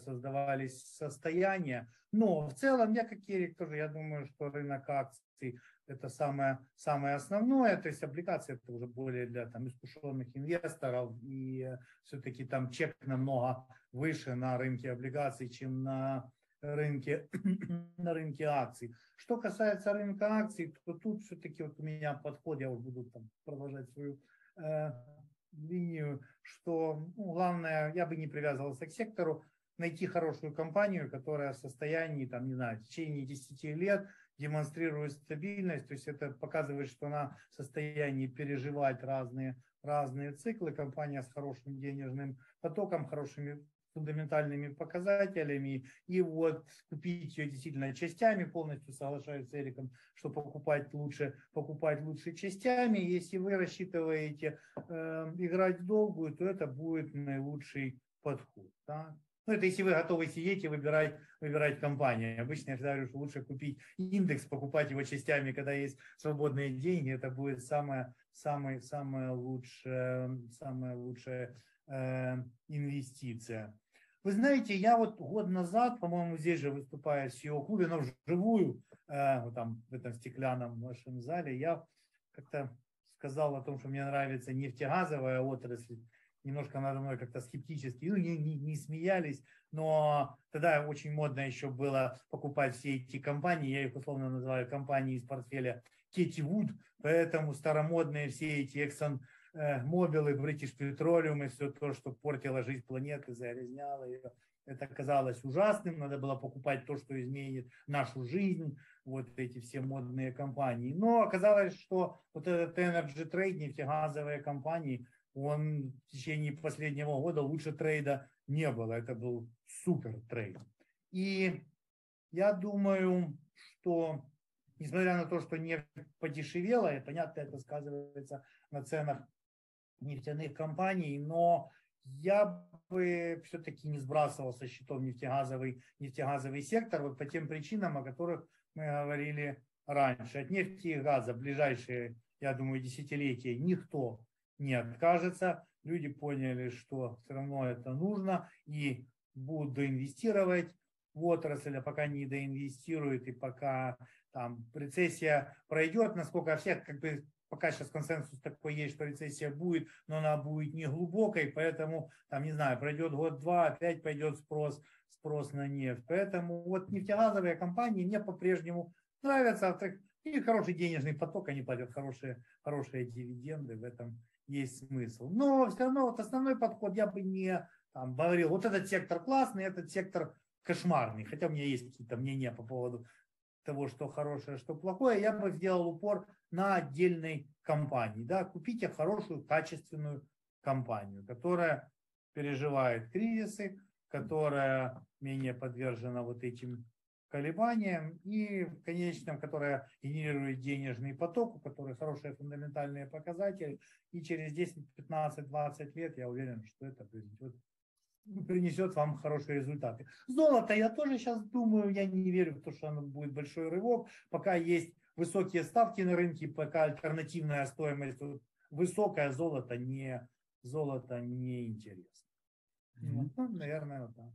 создавались состояния. Но в целом я, как Эрик, тоже, я думаю, что рынок акций – это самое, самое основное, то есть облигации – это уже более для там, искушенных инвесторов, и все-таки там чек намного выше на рынке облигаций, чем на рынке, на рынке акций. Что касается рынка акций, то тут все-таки вот у меня подход, я вот буду там продолжать свою э, линию, что ну, главное, я бы не привязывался к сектору, найти хорошую компанию, которая в состоянии, там, не знаю, в течение десяти лет демонстрирует стабильность, то есть это показывает, что она в состоянии переживать разные, разные циклы, компания с хорошим денежным потоком, хорошими фундаментальными показателями, и вот купить ее действительно частями, полностью соглашаюсь с Эриком, что покупать лучше, покупать лучше частями. Если вы рассчитываете э, играть в долгую, то это будет наилучший подход. Да? Ну, это если вы готовы сидеть и выбирать, выбирать компанию. Обычно я говорю, что лучше купить индекс, покупать его частями, когда есть свободные деньги, это будет самое, самое, самое лучшее, самое лучшее э, инвестиция. Вы знаете, я вот год назад, по-моему, здесь же выступая в си и о-клубе, но вживую, э, там, в этом стеклянном нашем зале, я как-то сказал о том, что мне нравится нефтегазовая отрасль. Немножко надо мной как-то скептически, ну, не, не, не смеялись, но тогда очень модно еще было покупать все эти компании, я их условно называю компании из портфеля Katie Wood, поэтому старомодные все эти Exxon Мобилы, British Petroleum и все то, что портило жизнь планеты, загрязняло ее. Это казалось ужасным, надо было покупать то, что изменит нашу жизнь, вот эти все модные компании. Но оказалось, что вот этот Energy Trade, нефтегазовые компании, он в течение последнего года лучше трейда не было. Это был супер трейд. И я думаю, что несмотря на то, что нефть подешевела, и понятно, это сказывается на ценах нефтяных компаний, но я бы все-таки не сбрасывал со счетов нефтегазовый, нефтегазовый сектор вот по тем причинам, о которых мы говорили раньше. От нефти и газа в ближайшие, я думаю, десятилетия никто не откажется. люди поняли, что все равно это нужно и будут доинвестировать в отрасль, а пока не доинвестируют и пока там рецессия пройдет, насколько всех, как бы, пока сейчас консенсус такой есть, что рецессия будет, но она будет не глубокой, поэтому, там, не знаю, пройдет год-два, опять пойдет спрос, спрос на нефть. Поэтому вот нефтегазовые компании мне по-прежнему нравятся, и хороший денежный поток, они платят хорошие, хорошие дивиденды, в этом есть смысл. Но все равно вот основной подход, я бы не там, говорил, вот этот сектор классный, этот сектор кошмарный, хотя у меня есть какие-то мнения по поводу того, что хорошее, что плохое, я бы сделал упор на отдельной компании. Да? Купите хорошую, качественную компанию, которая переживает кризисы, которая менее подвержена вот этим колебаниям и в конечном, которая генерирует денежный поток, у которой хорошие фундаментальные показатели. И через десять, пятнадцать, двадцать лет я уверен, что это произойдет. Принесет вам хорошие результаты. Золото я тоже сейчас думаю, я не верю в то, что оно будет большой рывок. Пока есть высокие ставки на рынке, пока альтернативная стоимость высокая, золото не, золото не интересно. Mm-hmm. Ну, наверное, вот так.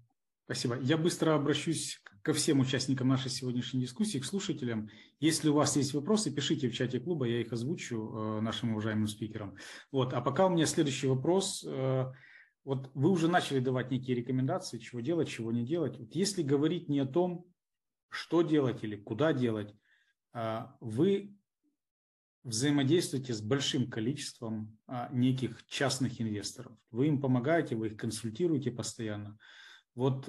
Спасибо. Я быстро обращусь ко всем участникам нашей сегодняшней дискуссии, к слушателям. Если у вас есть вопросы, пишите в чате клуба, я их озвучу нашим уважаемым спикерам. Вот. А пока у меня следующий вопрос. Вот вы уже начали давать некие рекомендации, чего делать, чего не делать. Вот если говорить не о том, что делать или куда делать, вы взаимодействуете с большим количеством неких частных инвесторов. Вы им помогаете, вы их консультируете постоянно. Вот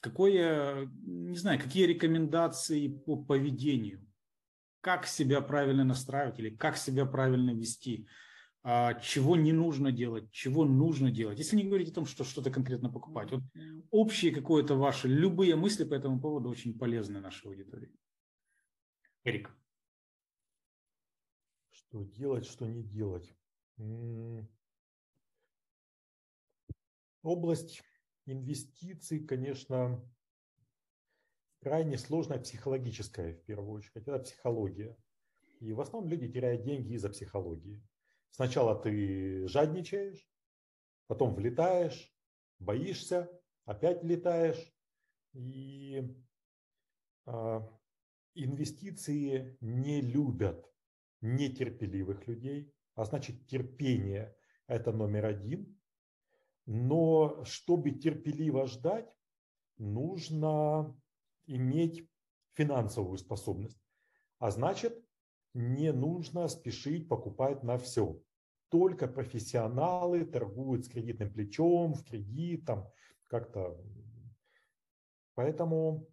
какое, не знаю, какие рекомендации по поведению, как себя правильно настраивать или как себя правильно вести, чего не нужно делать, чего нужно делать. Если не говорить о том, что что-то конкретно покупать. Вот общие какое-то ваши, любые мысли по этому поводу очень полезны нашей аудитории. Эрик. Что делать, что не делать? Область инвестиций, конечно, крайне сложная, психологическая в первую очередь. Это психология. И в основном люди теряют деньги из-за психологии. Сначала ты жадничаешь, потом влетаешь, боишься, опять влетаешь. И э, инвестиции не любят нетерпеливых людей, а значит терпение – это номер один. Но чтобы терпеливо ждать, нужно иметь финансовую способность, а значит не нужно спешить покупать на все. Только профессионалы торгуют с кредитным плечом, в кредит, там как-то. Поэтому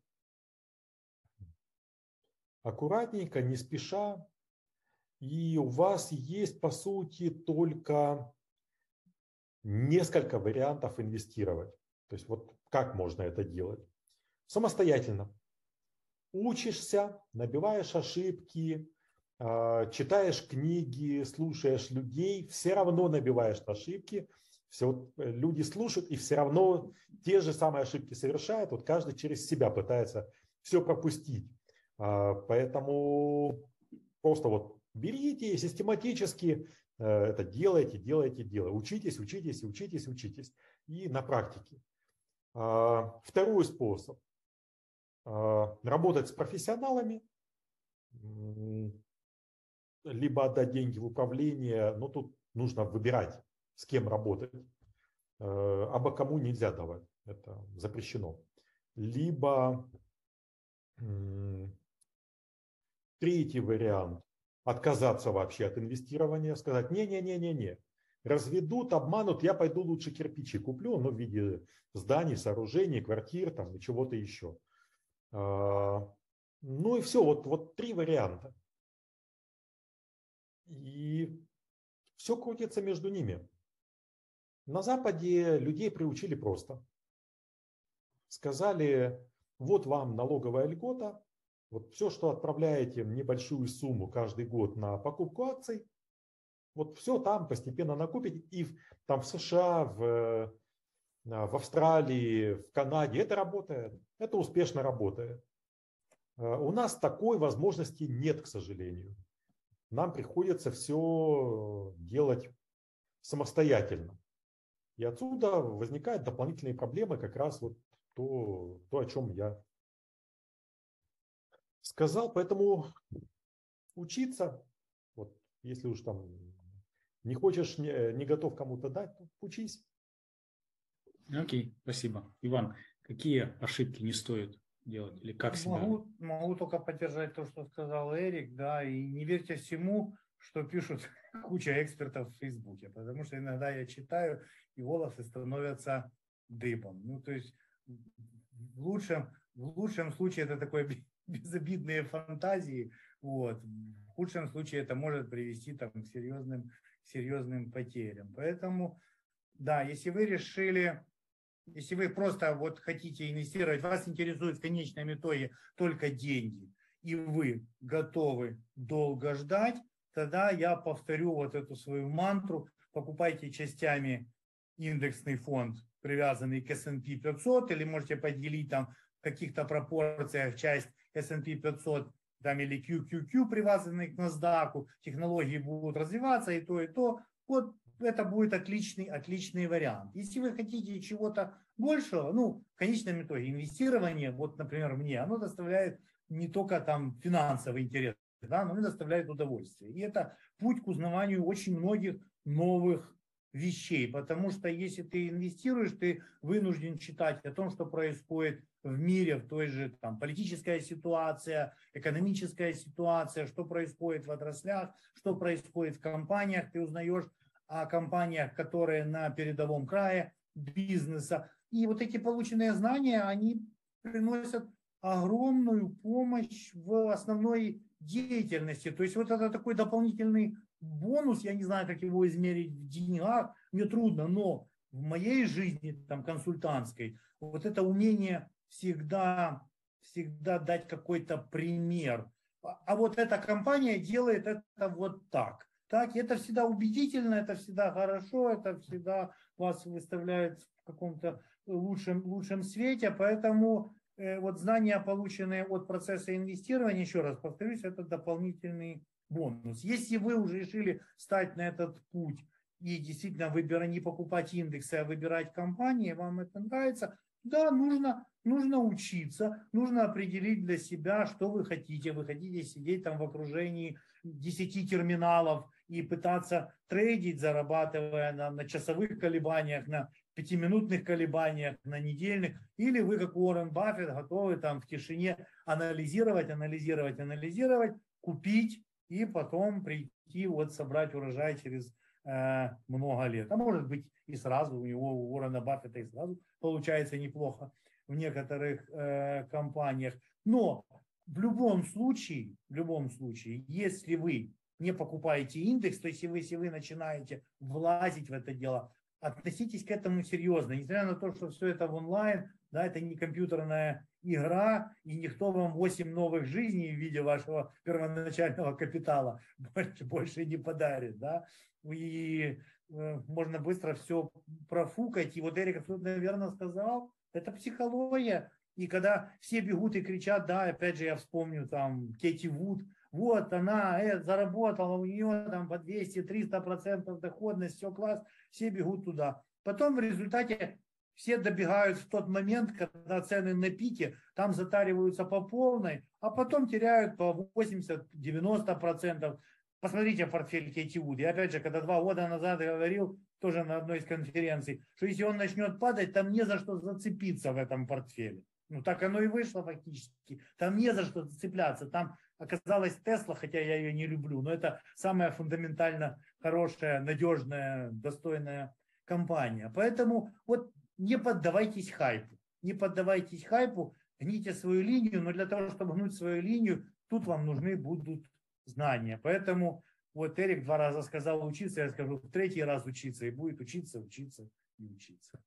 аккуратненько, не спеша. И у вас есть, по сути, только несколько вариантов инвестировать. То есть вот как можно это делать? Самостоятельно. Учишься, набиваешь ошибки, читаешь книги, слушаешь людей, все равно набиваешь ошибки. Все, люди слушают и все равно те же самые ошибки совершают. Вот каждый через себя пытается все пропустить. Поэтому просто вот берите и систематически это делайте, делайте, делайте. Учитесь, учитесь, учитесь, учитесь. И на практике. Второй способ. Работать с профессионалами. Либо отдать деньги в управление, но тут нужно выбирать, с кем работать. Обо кому нельзя давать, это запрещено. Либо третий вариант, отказаться вообще от инвестирования, сказать, не-не-не-не-не, разведут, обманут, я пойду лучше кирпичи куплю, но в виде зданий, сооружений, квартир там, и чего-то еще. Ну и все, вот, вот три варианта. И все крутится между ними. На Западе людей приучили просто. Сказали, вот вам налоговая льгота, вот все, что отправляете небольшую сумму каждый год на покупку акций, вот все там постепенно накопите. И там в США, в, в Австралии, в Канаде это работает, это успешно работает. У нас такой возможности нет, к сожалению. Нам приходится все делать самостоятельно. И отсюда возникают дополнительные проблемы, как раз вот то, то о чем я сказал. Поэтому учиться, вот, если уж там не хочешь, не, не готов кому-то дать, то учись. Окей, спасибо. Иван, какие ошибки не стоит делать или как себя? Могу, могу только поддержать то, что сказал Эрик, да, и не верьте всему, что пишут куча экспертов в Фейсбуке, потому что иногда я читаю, и волосы становятся дыбом. Ну, то есть в лучшем, в лучшем случае это такой безобидные фантазии, вот. В худшем случае это может привести там, к серьезным, серьезным потерям. Поэтому, да, если вы решили, если вы просто вот хотите инвестировать, вас интересует в конечном итоге только деньги, и вы готовы долго ждать, тогда я повторю вот эту свою мантру: покупайте частями индексный фонд, привязанный к эс энд пи пятьсот, или можете поделить там в каких-то пропорциях часть эс энд пи пятьсот там, или кью кью кью, привязанный к NASDAQ, технологии будут развиваться и то, и то. Вот это будет отличный, отличный вариант. Если вы хотите чего-то большего, ну, в конечном итоге инвестирование, вот, например, мне, оно доставляет не только там финансовый интерес, да, но мне доставляет удовольствие. И это путь к узнаванию очень многих новых вещей, потому что если ты инвестируешь, ты вынужден читать о том, что происходит в мире, в той же там, политическая ситуация, экономическая ситуация, что происходит в отраслях, что происходит в компаниях. Ты узнаешь о компаниях, которые на передовом крае бизнеса. И вот эти полученные знания, они приносят огромную помощь в основной деятельности. То есть вот это такой дополнительный бонус, я не знаю, как его измерить в деньгах, мне трудно, но в моей жизни, там, консультантской, вот это умение всегда, всегда дать какой-то пример. А вот эта компания делает это вот так. Так, это всегда убедительно, это всегда хорошо, это всегда вас выставляет в каком-то лучшем, лучшем свете, поэтому э, вот знания, полученные от процесса инвестирования, еще раз повторюсь, это дополнительный бонус. Если вы уже решили встать на этот путь и действительно выбирать, не покупать индексы, а выбирать компании, вам это нравится, да, нужно, нужно учиться, нужно определить для себя, что вы хотите. Вы хотите сидеть там в окружении десяти терминалов и пытаться трейдить, зарабатывая на, на часовых колебаниях, на пятиминутных колебаниях, на недельных, или вы, как Уоррен Баффет, готовы там в тишине анализировать, анализировать, анализировать, купить и потом прийти, вот собрать урожай через э, много лет. А может быть и сразу, у него, у Уоррена Баффета и сразу получается неплохо в некоторых э, компаниях. Но в любом случае, в любом случае, если вы не покупаете индекс, то есть если вы, если вы начинаете влазить в это дело, относитесь к этому серьезно. Несмотря на то, что все это в онлайн, да, это не компьютерная игра, и никто вам восемь новых жизней в виде вашего первоначального капитала больше, больше не подарит, да, и э, можно быстро все профукать, и вот Эрик абсолютно верно сказал, это психология, и когда все бегут и кричат, да, опять же я вспомню там Katie Wood, вот она э, заработала, у нее там по двести-триста процентов доходность, все класс, все бегут туда, потом в результате все добегают в тот момент, когда цены на пике, там затариваются по полной, а потом теряют по восемьдесят-девяносто процентов. Посмотрите портфель Кэти Вуд. Я опять же, когда два года назад говорил, тоже на одной из конференций, что если он начнет падать, там не за что зацепиться в этом портфеле. Ну так оно и вышло фактически. Там не за что зацепляться. Там оказалась Tesla, хотя я ее не люблю, но это самая фундаментально хорошая, надежная, достойная компания. Поэтому вот не поддавайтесь хайпу, не поддавайтесь хайпу, гните свою линию, но для того, чтобы гнуть свою линию, тут вам нужны будут знания. Поэтому вот Эрик два раза сказал учиться, я скажу в третий раз учиться, и будет учиться, учиться и учиться.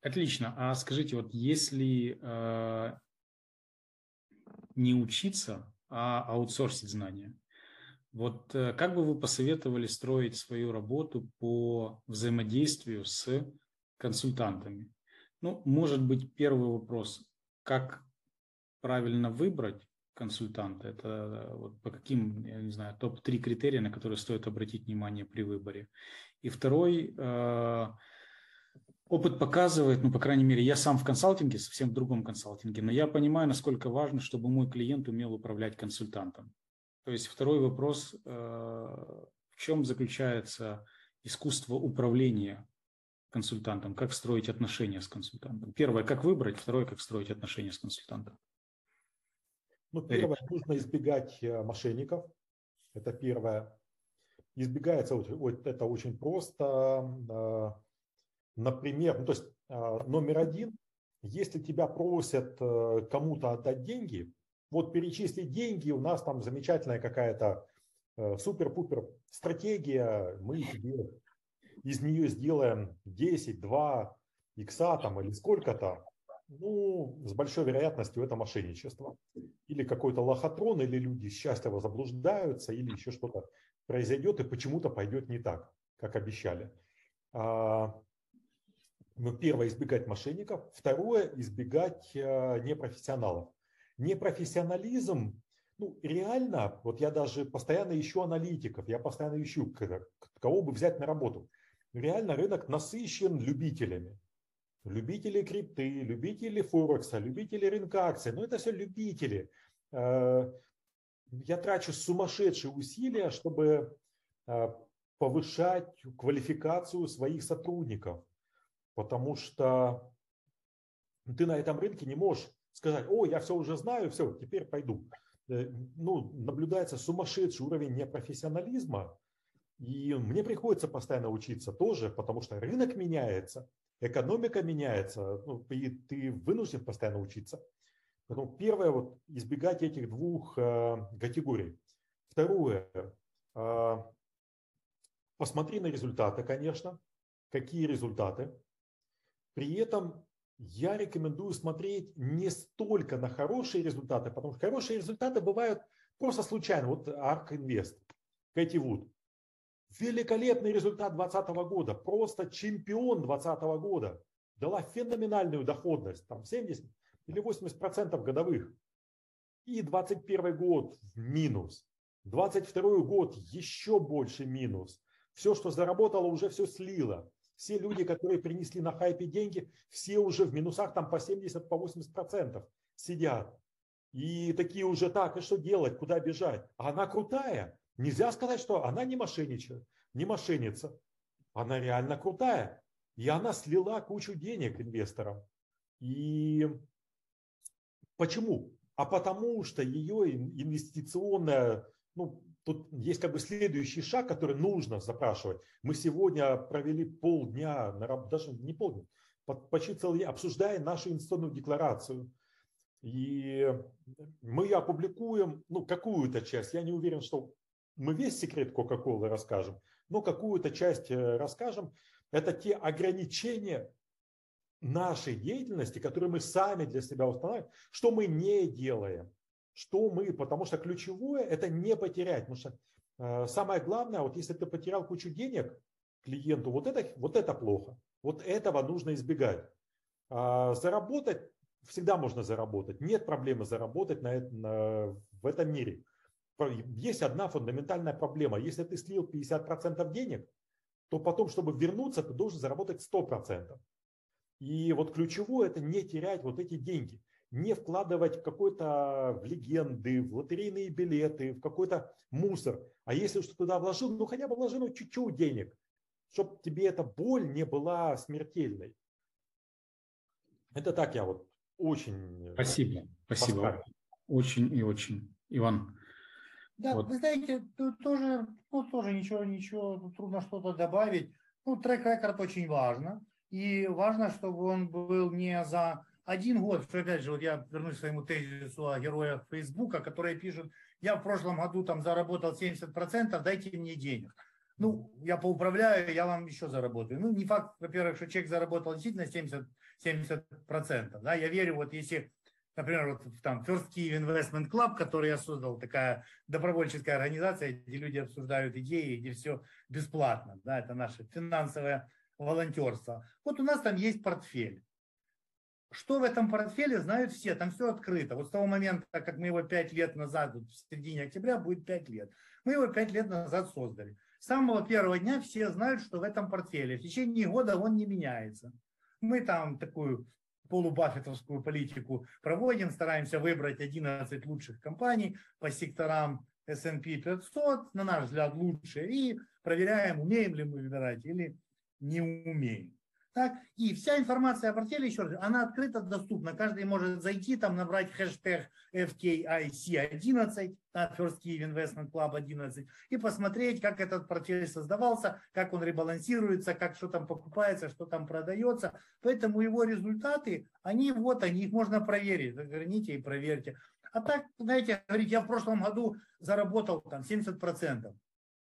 Отлично. А скажите, вот если не учиться, а аутсорсить знания, вот как бы вы посоветовали строить свою работу по взаимодействию с консультантами? Ну, может быть, первый вопрос, как правильно выбрать, консультанта? Это вот по каким, я не знаю, топ-три критерия, на которые стоит обратить внимание при выборе? И второй, э, опыт показывает, ну, по крайней мере, я сам в консалтинге, совсем в другом консалтинге, но я понимаю, насколько важно, чтобы мой клиент умел управлять консультантом. То есть второй вопрос, э, в чем заключается искусство управления консультантом, как строить отношения с консультантом? Первое, как выбрать, второе, как строить отношения с консультантом. Ну, первое, Эрик. Нужно избегать мошенников, это первое. Избегается, вот это очень просто. Например, ну, то есть номер один, если тебя просят кому-то отдать деньги, вот перечисли деньги, у нас там замечательная какая-то супер-пупер стратегия, мы тебе из нее сделаем десять, два икса там или сколько-то. Ну, с большой вероятностью это мошенничество. Или какой-то лохотрон, или люди счастливо заблуждаются, или еще что-то произойдет и почему-то пойдет не так, как обещали. А, ну, первое, избегать мошенников. Второе, избегать а, непрофессионалов. Непрофессионализм, ну, реально, вот я даже постоянно ищу аналитиков, я постоянно ищу, кого бы взять на работу. Реально рынок насыщен любителями. Любители крипты, любители Форекса, любители рынка акций. Ну, это все любители. Я трачу сумасшедшие усилия, чтобы повышать квалификацию своих сотрудников. Потому что ты на этом рынке не можешь сказать, о, я все уже знаю, все, теперь пойду. Ну, наблюдается сумасшедший уровень непрофессионализма. И мне приходится постоянно учиться тоже, потому что рынок меняется. Экономика меняется, ну, и ты вынужден постоянно учиться. Поэтому первое, вот, избегать этих двух э, категорий. Второе, э, посмотри на результаты, конечно, какие результаты. При этом я рекомендую смотреть не столько на хорошие результаты, потому что хорошие результаты бывают просто случайно. Вот Ark Invest, Katie Wood. Великолепный результат двадцатого года, просто чемпион двадцатого года, дала феноменальную доходность, там семьдесят или восемьдесят процентов годовых. И двадцать первый год минус, двадцать второй год еще больше минус. Все, что заработало, уже все слило. Все люди, которые принесли на хайпе деньги, все уже в минусах там по семьдесят, по восемьдесят процентов сидят. И такие уже так, и что делать, куда бежать? А она крутая. Нельзя сказать, что она не мошенничает, не мошенница. Она реально крутая. И она слила кучу денег инвесторам. И почему? А потому что ее инвестиционная... Ну, тут есть как бы следующий шаг, который нужно запрашивать. Мы сегодня провели полдня, даже не полдня, почти целый день, обсуждая нашу инвестиционную декларацию. И мы ее опубликуем, ну, какую-то часть. Я не уверен, что... Мы весь секрет Кока-Колы расскажем, но какую-то часть расскажем. Это те ограничения нашей деятельности, которые мы сами для себя устанавливаем, что мы не делаем, что мы, потому что ключевое это не потерять. Потому что э, самое главное, вот если ты потерял кучу денег клиенту, вот это, вот это плохо, вот этого нужно избегать. А заработать, всегда можно заработать, нет проблемы заработать на, на, в этом мире. Есть одна фундаментальная проблема. Если ты слил пятьдесят процентов денег, то потом, чтобы вернуться, ты должен заработать сто процентов. И вот ключевое – это не терять вот эти деньги. Не вкладывать в какой-то в легенды, в лотерейные билеты, в какой-то мусор. А если уж ты туда вложил, ну хотя бы вложил ну, чуть-чуть денег, чтобы тебе эта боль не была смертельной. Это так я вот очень... Спасибо. Спасибо. Поставлю. Очень и очень. Иван... Да, вот. Вы знаете, тут тоже, ну, тоже ничего, ничего, трудно что-то добавить. Ну, трек-рекорд очень важно. И важно, чтобы он был не за один год. Что, опять же, вот я вернусь к своему тезису о героях Фейсбука, которые пишут, я в прошлом году там заработал семьдесят процентов, дайте мне денег. Ну, я поуправляю, я вам еще заработаю. Ну, не факт, во-первых, что человек заработал действительно семьдесят процентов. Да? Я верю, вот если... Например, вот там First Key Investment Club, который я создал, такая добровольческая организация, где люди обсуждают идеи, где все бесплатно. Да, это наше финансовое волонтерство. Вот у нас там есть портфель. Что в этом портфеле знают все, там все открыто. Вот с того момента, как мы его пять лет назад, вот в середине октября будет пять лет, мы его пять лет назад создали. С самого первого дня все знают, что в этом портфеле в течение года он не меняется. Мы там такую полубаффетовскую политику проводим, стараемся выбрать одиннадцать лучших компаний по секторам эс энд пи пятьсот, на наш взгляд лучше, и проверяем, умеем ли мы выбирать или не умеем. Так, и вся информация о портфеле, еще раз, она открыто доступна. Каждый может зайти, там набрать хэштег эф кей ай си одиннадцать, First Key Investment Club одиннадцать, и посмотреть, как этот портфель создавался, как он ребалансируется, как что там покупается, что там продается. Поэтому его результаты, они вот они, их можно проверить. Загляните и проверьте. А так, знаете, говорить, я в прошлом году заработал там семьдесят процентов.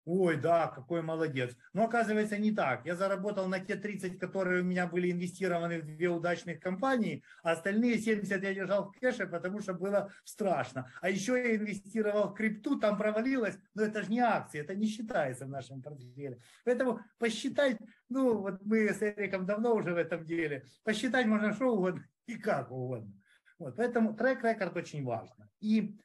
Ой, да, какой молодец. Но оказывается не так. Я заработал на те тридцать, которые у меня были инвестированы в две удачных компании, а остальные семьдесят я держал в кэше, потому что было страшно. А еще я инвестировал в крипту, там провалилось. Но это же не акции, это не считается в нашем портфеле. Поэтому посчитать, ну вот мы с Эриком давно уже в этом деле, посчитать можно что угодно и как угодно. Вот, поэтому трек-рекорд очень важно. И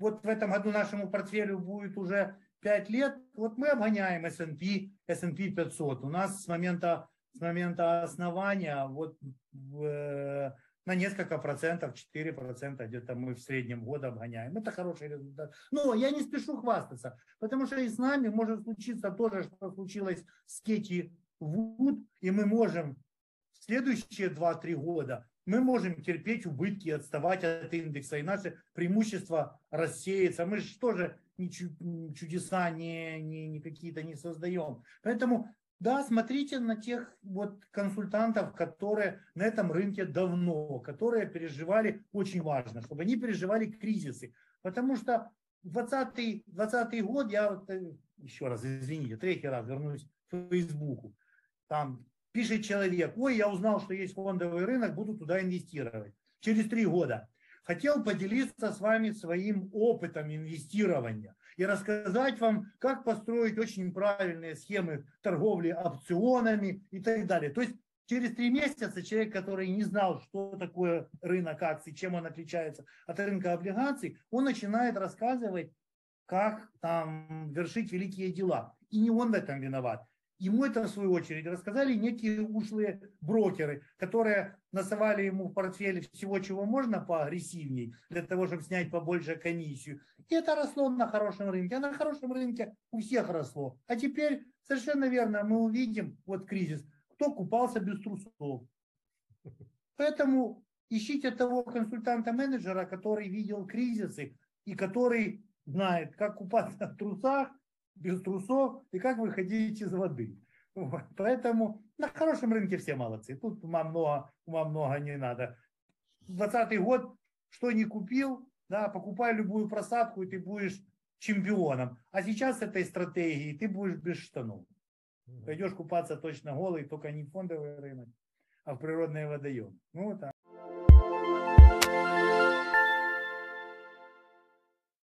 вот в этом году нашему портфелю будет уже пять лет, вот мы обгоняем эс энд пи пятьсот. У нас с момента, с момента основания вот в, на несколько процентов, четыре процента где-то мы в среднем года обгоняем. Это хороший результат. Но я не спешу хвастаться, потому что и с нами может случиться то же, что случилось с Katie Wood, и мы можем в следующие два-три года мы можем терпеть убытки, отставать от индекса, и наше преимущество рассеется. Мы же тоже не чудеса, не, не, не какие-то не создаем. Поэтому, да, смотрите на тех вот консультантов, которые на этом рынке давно, которые переживали, очень важно, чтобы они переживали кризисы. Потому что двадцатый, двадцатый год, я вот, еще раз, извините, третий раз вернусь к Фейсбуку, там пишет человек: ой, я узнал, что есть фондовый рынок, буду туда инвестировать. Через три года. Хотел поделиться с вами своим опытом инвестирования и рассказать вам, как построить очень правильные схемы торговли опционами и так далее. То есть через три месяца человек, который не знал, что такое рынок акций, чем он отличается от рынка облигаций, он начинает рассказывать, как там вершить великие дела. И не он в этом виноват. Ему это, в свою очередь, рассказали некие ушлые брокеры, которые насовали ему в портфель всего, чего можно поагрессивней, для того, чтобы снять побольше комиссию. И это росло на хорошем рынке. А на хорошем рынке у всех росло. А теперь, совершенно верно, мы увидим, вот кризис, кто купался без трусов. Поэтому ищите того консультанта-менеджера, который видел кризисы и который знает, как купаться в трусах, без трусов и как выходить из воды. Вот. Поэтому на хорошем рынке все молодцы. Тут ума много, ума много не надо. двадцатый год, что не купил, да, покупай любую просадку, и ты будешь чемпионом. А сейчас этой стратегии ты будешь без штанов. Пойдешь купаться точно голый, только не в фондовый рынок, а в природные водоемы. Ну, вот так.